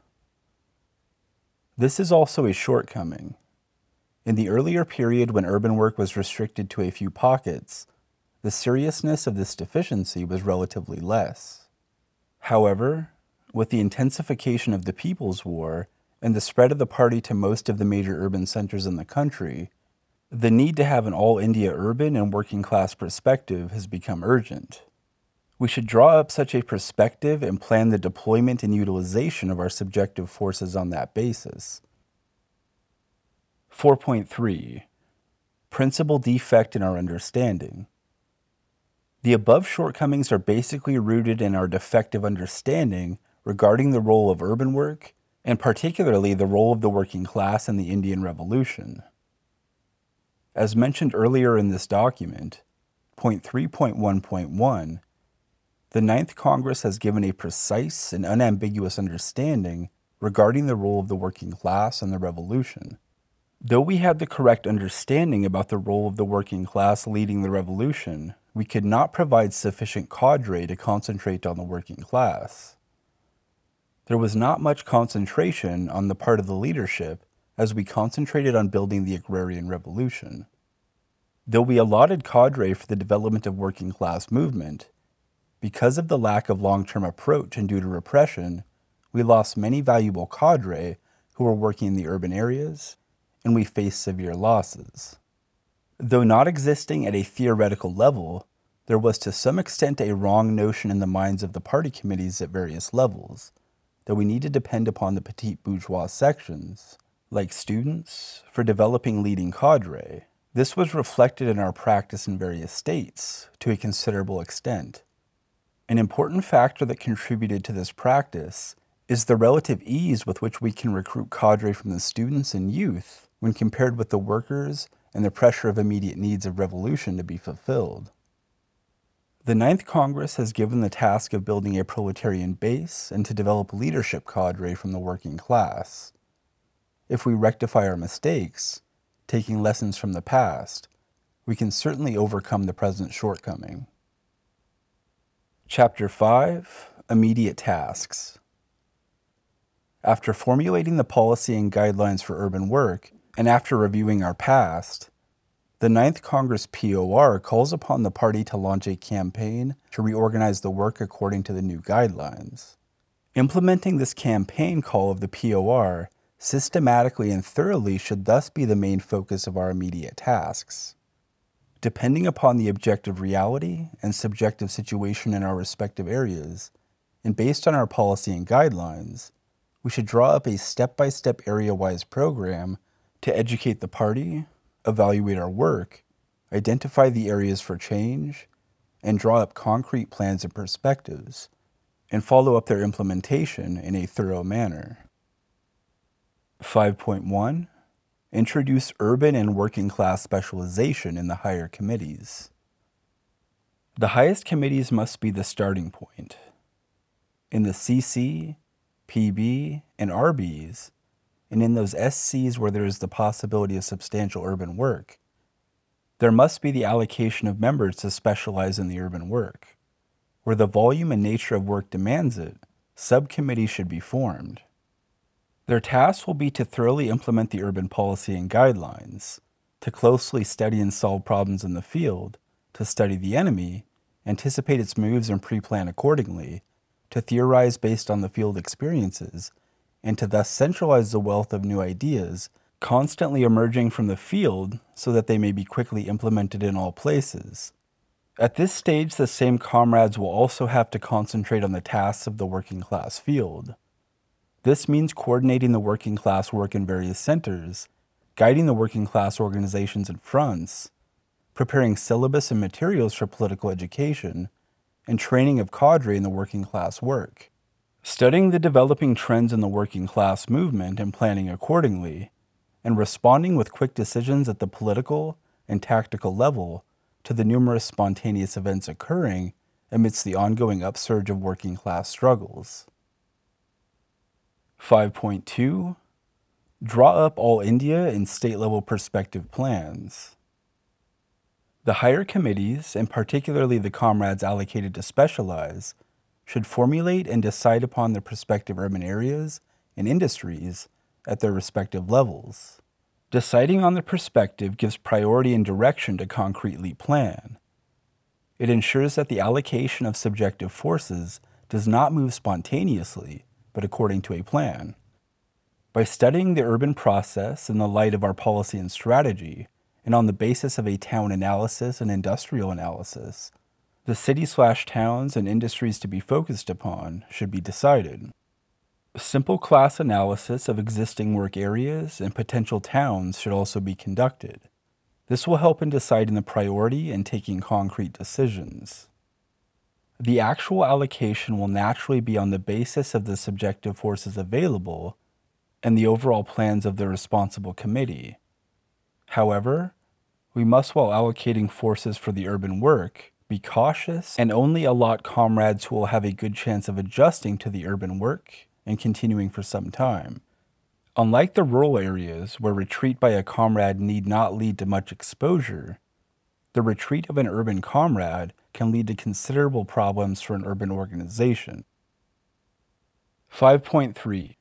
This is also a shortcoming. In the earlier period when urban work was restricted to a few pockets, the seriousness of this deficiency was relatively less. However, with the intensification of the People's War and the spread of the party to most of the major urban centers in the country, the need to have an all-India urban and working-class perspective has become urgent. We should draw up such a perspective and plan the deployment and utilization of our subjective forces on that basis. four point three Principal defect in our understanding. The above shortcomings are basically rooted in our defective understanding regarding the role of urban work, and particularly the role of the working class in the Indian Revolution. As mentioned earlier in this document, point three point one point one, the Ninth Congress has given a precise and unambiguous understanding regarding the role of the working class in the revolution. Though we had the correct understanding about the role of the working class leading the revolution, we could not provide sufficient cadre to concentrate on the working class. There was not much concentration on the part of the leadership as we concentrated on building the agrarian revolution. Though we allotted cadre for the development of working class movement, because of the lack of long-term approach and due to repression, we lost many valuable cadre who were working in the urban areas, and we faced severe losses. Though not existing at a theoretical level, there was to some extent a wrong notion in the minds of the party committees at various levels, that we need to depend upon the petite bourgeois sections, like students, for developing leading cadre. This was reflected in our practice in various states, to a considerable extent. An important factor that contributed to this practice is the relative ease with which we can recruit cadre from the students and youth when compared with the workers and the pressure of immediate needs of revolution to be fulfilled. The Ninth Congress has given the task of building a proletarian base and to develop leadership cadre from the working class. If we rectify our mistakes, taking lessons from the past, we can certainly overcome the present shortcoming. Chapter five, Immediate Tasks. After formulating the policy and guidelines for urban work, and after reviewing our past, the Ninth Congress P O R calls upon the party to launch a campaign to reorganize the work according to the new guidelines. Implementing this campaign call of the P O R systematically and thoroughly should thus be the main focus of our immediate tasks. Depending upon the objective reality and subjective situation in our respective areas, and based on our policy and guidelines, we should draw up a step-by-step area-wise program to educate the party, evaluate our work, identify the areas for change, and draw up concrete plans and perspectives, and follow up their implementation in a thorough manner. five point one Introduce urban and working-class specialization in the higher committees. The highest committees must be the starting point. In the C C, P B, and R Bs, and in those S Cs where there is the possibility of substantial urban work, there must be the allocation of members to specialize in the urban work. Where the volume and nature of work demands it, subcommittees should be formed. Their task will be to thoroughly implement the urban policy and guidelines, to closely study and solve problems in the field, to study the enemy, anticipate its moves and pre-plan accordingly, to theorize based on the field experiences, and to thus centralize the wealth of new ideas constantly emerging from the field so that they may be quickly implemented in all places. At this stage, the same comrades will also have to concentrate on the tasks of the working class field. This means coordinating the working class work in various centers, guiding the working class organizations and fronts, preparing syllabus and materials for political education, and training of cadre in the working class work. Studying the developing trends in the working class movement and planning accordingly, and responding with quick decisions at the political and tactical level to the numerous spontaneous events occurring amidst the ongoing upsurge of working class struggles. five point two. Draw up all India and state-level perspective plans. The higher committees, and particularly the comrades allocated to specialize, should formulate and decide upon the prospective urban areas and industries at their respective levels. Deciding on the perspective gives priority and direction to concretely plan. It ensures that the allocation of subjective forces does not move spontaneously, but according to a plan. By studying the urban process in the light of our policy and strategy, and on the basis of a town analysis and industrial analysis, the city-slash-towns and industries to be focused upon should be decided. Simple class analysis of existing work areas and potential towns should also be conducted. This will help in deciding the priority and taking concrete decisions. The actual allocation will naturally be on the basis of the subjective forces available and the overall plans of the responsible committee. However, we must, while allocating forces for the urban work, be cautious and only allot comrades who will have a good chance of adjusting to the urban work and continuing for some time. Unlike the rural areas, where retreat by a comrade need not lead to much exposure, the retreat of an urban comrade can lead to considerable problems for an urban organization. five point three.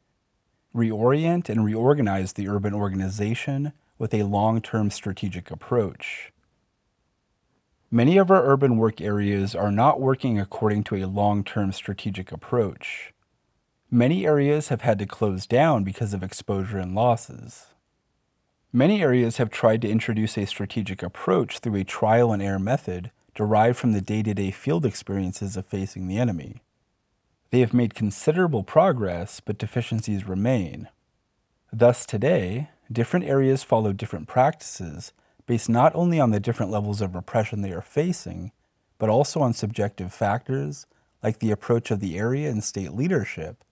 Reorient and reorganize the urban organization with a long-term strategic approach. Many of our urban work areas are not working according to a long-term strategic approach. Many areas have had to close down because of exposure and losses. Many areas have tried to introduce a strategic approach through a trial-and-error method derived from the day-to-day field experiences of facing the enemy. They have made considerable progress, but deficiencies remain. Thus today, different areas follow different practices based not only on the different levels of repression they are facing, but also on subjective factors like the approach of the area and state leadership,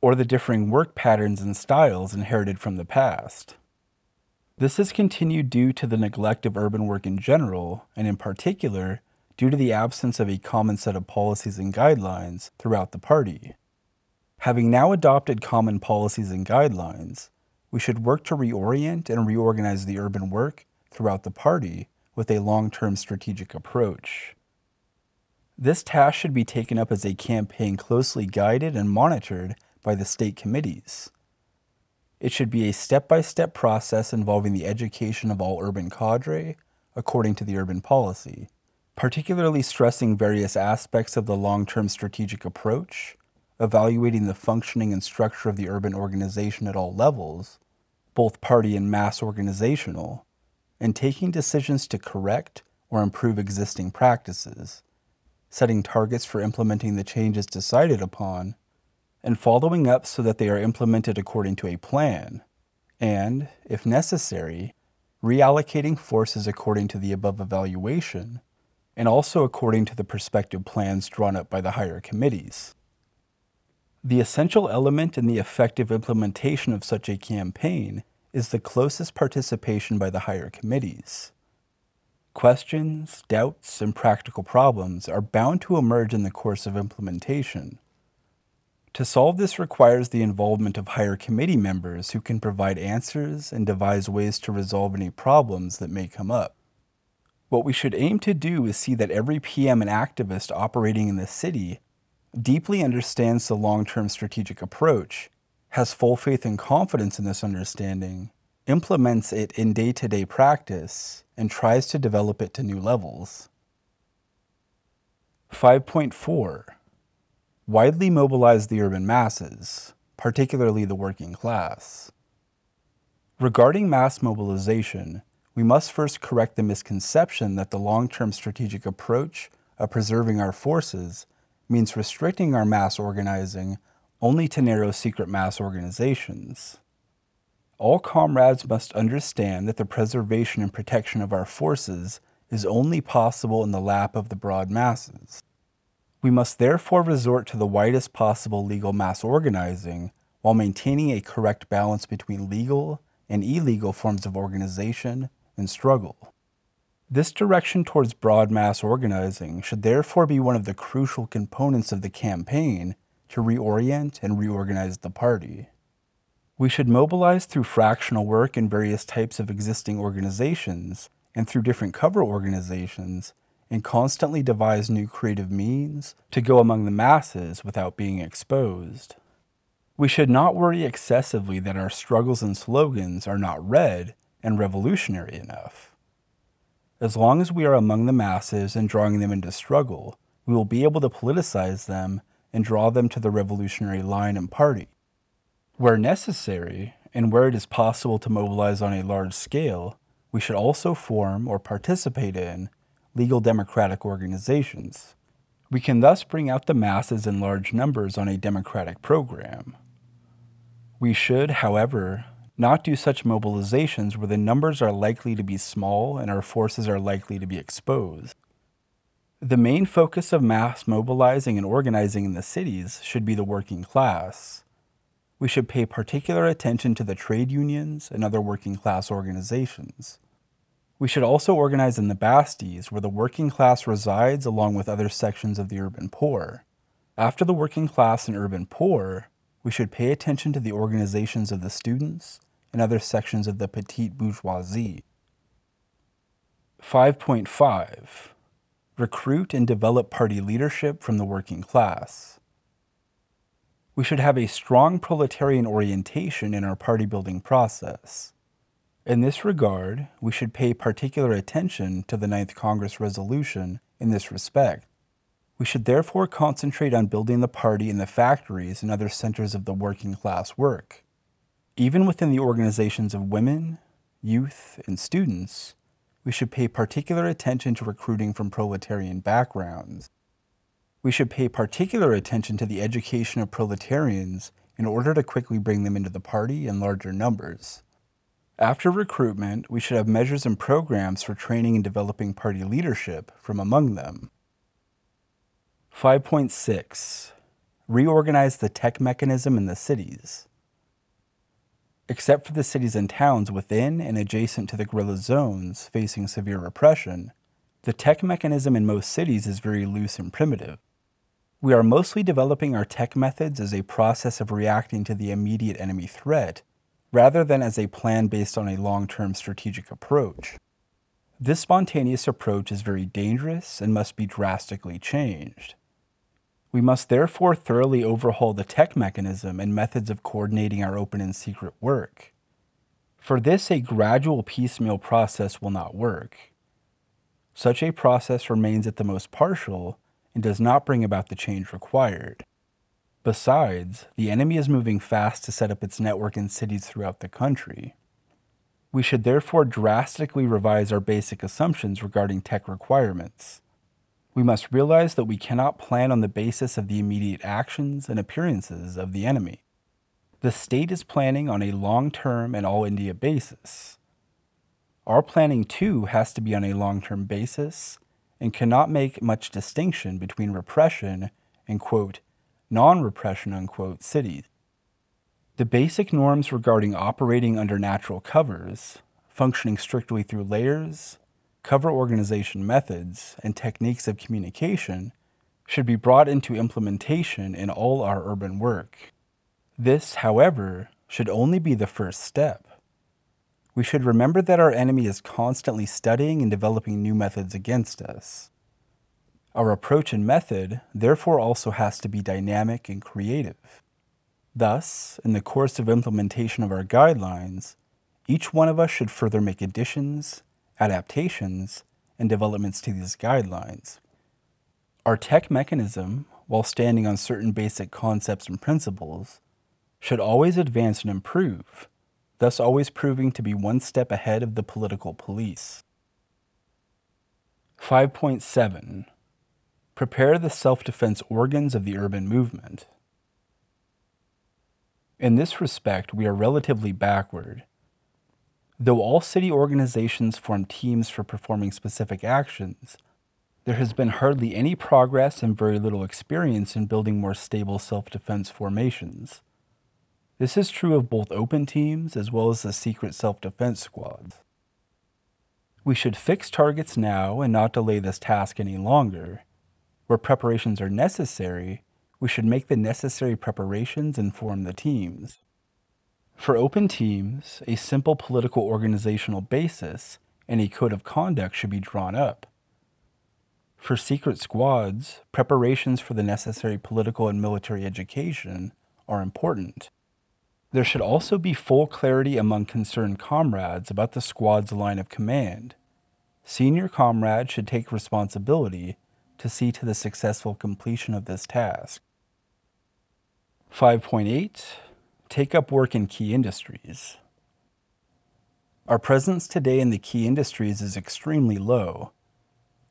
or the differing work patterns and styles inherited from the past. This is continued due to the neglect of urban work in general, and in particular, due to the absence of a common set of policies and guidelines throughout the party. Having now adopted common policies and guidelines, we should work to reorient and reorganize the urban work throughout the party with a long-term strategic approach. This task should be taken up as a campaign closely guided and monitored by the state committees. It should be a step-by-step process involving the education of all urban cadre according to the urban policy, particularly stressing various aspects of the long-term strategic approach, evaluating the functioning and structure of the urban organization at all levels, both party and mass organizational, and taking decisions to correct or improve existing practices, setting targets for implementing the changes decided upon, and following up so that they are implemented according to a plan, and, if necessary, reallocating forces according to the above evaluation, and also according to the prospective plans drawn up by the higher committees. The essential element in the effective implementation of such a campaign is the closest participation by the higher committees. Questions, doubts, and practical problems are bound to emerge in the course of implementation. To solve this requires the involvement of higher committee members who can provide answers and devise ways to resolve any problems that may come up. What we should aim to do is see that every P M and activist operating in the city deeply understands the long-term strategic approach, has full faith and confidence in this understanding, implements it in day-to-day practice, and tries to develop it to new levels. five point four. Widely mobilize the urban masses, particularly the working class. Regarding mass mobilization, we must first correct the misconception that the long-term strategic approach of preserving our forces means restricting our mass organizing only to narrow secret mass organizations. All comrades must understand that the preservation and protection of our forces is only possible in the lap of the broad masses. We must therefore resort to the widest possible legal mass organizing while maintaining a correct balance between legal and illegal forms of organization and struggle. This direction towards broad mass organizing should therefore be one of the crucial components of the campaign to reorient and reorganize the party. We should mobilize through fractional work in various types of existing organizations and through different cover organizations, and constantly devise new creative means to go among the masses without being exposed. We should not worry excessively that our struggles and slogans are not read and revolutionary enough. As long as we are among the masses and drawing them into struggle, we will be able to politicize them and draw them to the revolutionary line and party. Where necessary, and where it is possible to mobilize on a large scale, we should also form or participate in legal democratic organizations. We can thus bring out the masses in large numbers on a democratic program. We should, however, not do such mobilizations where the numbers are likely to be small and our forces are likely to be exposed. The main focus of mass mobilizing and organizing in the cities should be the working class. We should pay particular attention to the trade unions and other working class organizations. We should also organize in the basties, where the working class resides along with other sections of the urban poor. After the working class and urban poor, we should pay attention to the organizations of the students and other sections of the petite bourgeoisie. five point five. Recruit and develop party leadership from the working class. We should have a strong proletarian orientation in our party-building process. In this regard, we should pay particular attention to the Ninth Congress resolution in this respect. We should therefore concentrate on building the party in the factories and other centers of the working class work. Even within the organizations of women, youth, and students, we should pay particular attention to recruiting from proletarian backgrounds. We should pay particular attention to the education of proletarians in order to quickly bring them into the party in larger numbers. After recruitment, we should have measures and programs for training and developing party leadership from among them. five point six. Reorganize the tech mechanism in the cities. Except for the cities and towns within and adjacent to the guerrilla zones facing severe repression, the tech mechanism in most cities is very loose and primitive. We are mostly developing our tech methods as a process of reacting to the immediate enemy threat, rather than as a plan based on a long-term strategic approach. This spontaneous approach is very dangerous and must be drastically changed. We must therefore thoroughly overhaul the tech mechanism and methods of coordinating our open and secret work. For this, a gradual piecemeal process will not work. Such a process remains at the most partial and does not bring about the change required. Besides, the enemy is moving fast to set up its network in cities throughout the country. We should therefore drastically revise our basic assumptions regarding tech requirements. We must realize that we cannot plan on the basis of the immediate actions and appearances of the enemy. The state is planning on a long-term and all-India basis. Our planning, too, has to be on a long-term basis and cannot make much distinction between repression and, quote, non-repression, unquote, cities. The basic norms regarding operating under natural covers, functioning strictly through layers, cover organization methods, and techniques of communication should be brought into implementation in all our urban work. This, however, should only be the first step. We should remember that our enemy is constantly studying and developing new methods against us. Our approach and method, therefore, also has to be dynamic and creative. Thus, in the course of implementation of our guidelines, each one of us should further make additions, adaptations, and developments to these guidelines. Our tech mechanism, while standing on certain basic concepts and principles, should always advance and improve, thus always proving to be one step ahead of the political police. five point seven. Prepare the self-defense organs of the urban movement. In this respect, we are relatively backward. Though all city organizations form teams for performing specific actions, there has been hardly any progress and very little experience in building more stable self-defense formations. This is true of both open teams as well as the secret self-defense squads. We should fix targets now and not delay this task any longer. Where preparations are necessary, we should make the necessary preparations and form the teams. For open teams, a simple political organizational basis and a code of conduct should be drawn up. For secret squads, preparations for the necessary political and military education are important. There should also be full clarity among concerned comrades about the squad's line of command. Senior comrades should take responsibility to see to the successful completion of this task. five point eight. Take up work in key industries. Our presence today in the key industries is extremely low.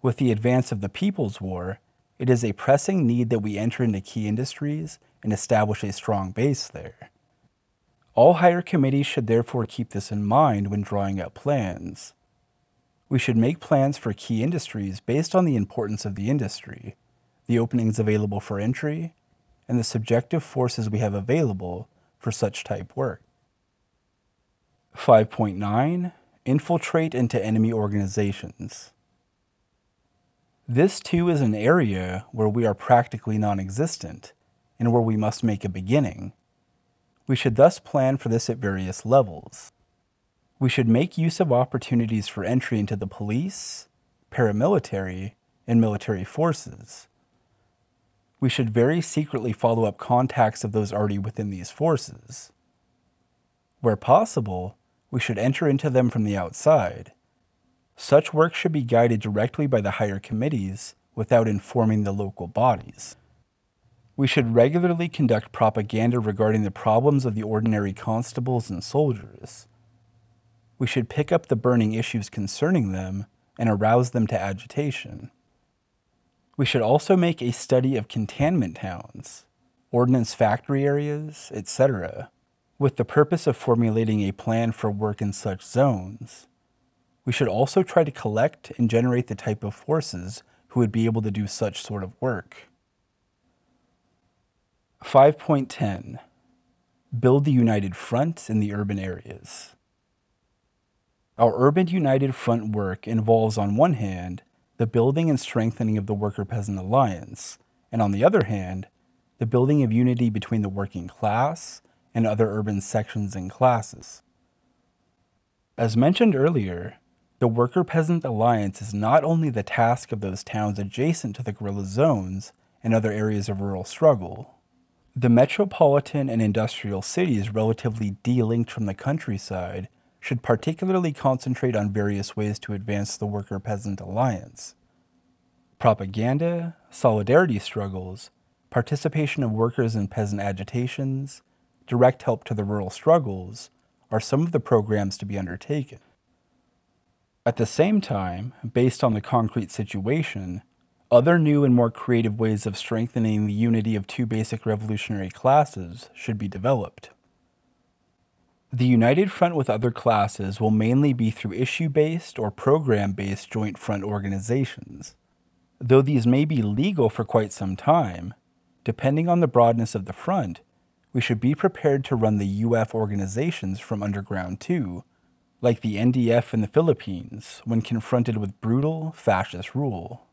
With the advance of the People's War, it is a pressing need that we enter into key industries and establish a strong base there. All higher committees should therefore keep this in mind when drawing up plans. We should make plans for key industries based on the importance of the industry, the openings available for entry, and the subjective forces we have available for such type work. five point nine. Infiltrate into enemy organizations. This too is an area where we are practically non-existent and where we must make a beginning. We should thus plan for this at various levels. We should make use of opportunities for entry into the police, paramilitary, and military forces. We should very secretly follow up contacts of those already within these forces. Where possible, we should enter into them from the outside. Such work should be guided directly by the higher committees without informing the local bodies. We should regularly conduct propaganda regarding the problems of the ordinary constables and soldiers. We should pick up the burning issues concerning them and arouse them to agitation. We should also make a study of containment towns, ordnance factory areas, et cetera, with the purpose of formulating a plan for work in such zones. We should also try to collect and generate the type of forces who would be able to do such sort of work. five point ten. Build the united front in the urban areas. Our urban united front work involves, on one hand, the building and strengthening of the worker-peasant alliance, and on the other hand, the building of unity between the working class and other urban sections and classes. As mentioned earlier, the worker-peasant alliance is not only the task of those towns adjacent to the guerrilla zones and other areas of rural struggle. The metropolitan and industrial cities relatively de-linked from the countryside should particularly concentrate on various ways to advance the worker-peasant alliance. Propaganda, solidarity struggles, participation of workers in peasant agitations, direct help to the rural struggles are some of the programs to be undertaken. At the same time, based on the concrete situation, other new and more creative ways of strengthening the unity of two basic revolutionary classes should be developed. The united front with other classes will mainly be through issue-based or program-based joint front organizations. Though these may be legal for quite some time, depending on the broadness of the front, we should be prepared to run the U F organizations from underground too, like the N D F in the Philippines when confronted with brutal fascist rule.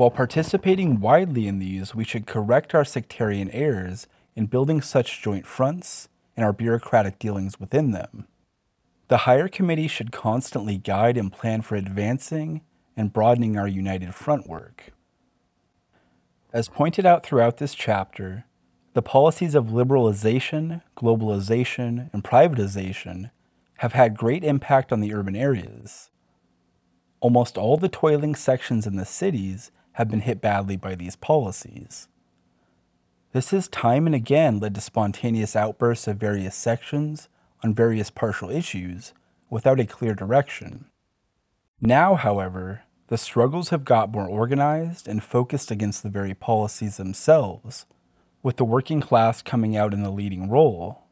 While participating widely in these, we should correct our sectarian errors in building such joint fronts and our bureaucratic dealings within them. The higher committee should constantly guide and plan for advancing and broadening our united front work. As pointed out throughout this chapter, the policies of liberalization, globalization, and privatization have had great impact on the urban areas. Almost all the toiling sections in the cities have been hit badly by these policies. This has time and again led to spontaneous outbursts of various sections on various partial issues without a clear direction. Now, however, the struggles have got more organized and focused against the very policies themselves, with the working class coming out in the leading role.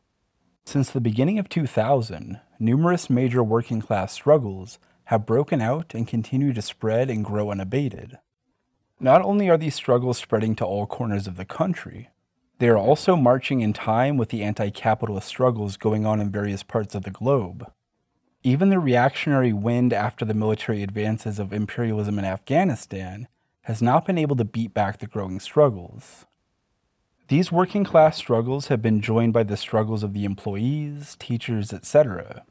Since the beginning of two thousand, numerous major working class struggles have broken out and continue to spread and grow unabated. Not only are these struggles spreading to all corners of the country, they are also marching in time with the anti-capitalist struggles going on in various parts of the globe. Even the reactionary wind after the military advances of imperialism in Afghanistan has not been able to beat back the growing struggles. These working class struggles have been joined by the struggles of the employees, teachers, et cetera.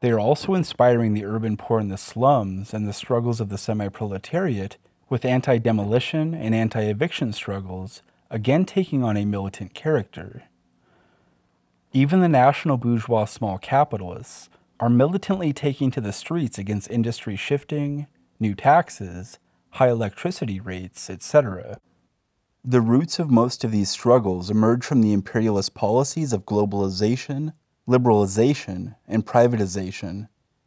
They are also inspiring the urban poor in the slums and the struggles of the semi-proletariat with anti-demolition and anti-eviction struggles, again taking on a militant character. Even the national bourgeois small capitalists are militantly taking to the streets against industry shifting, new taxes, high electricity rates, et cetera. The roots of most of these struggles emerge from the imperialist policies of globalization, liberalization, and privatization,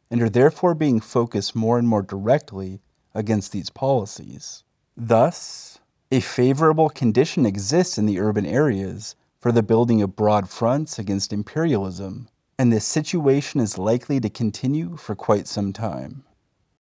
and are therefore being focused more and more directly against these policies. Thus, a favorable condition exists in the urban areas for the building of broad fronts against imperialism, and this situation is likely to continue for quite some time.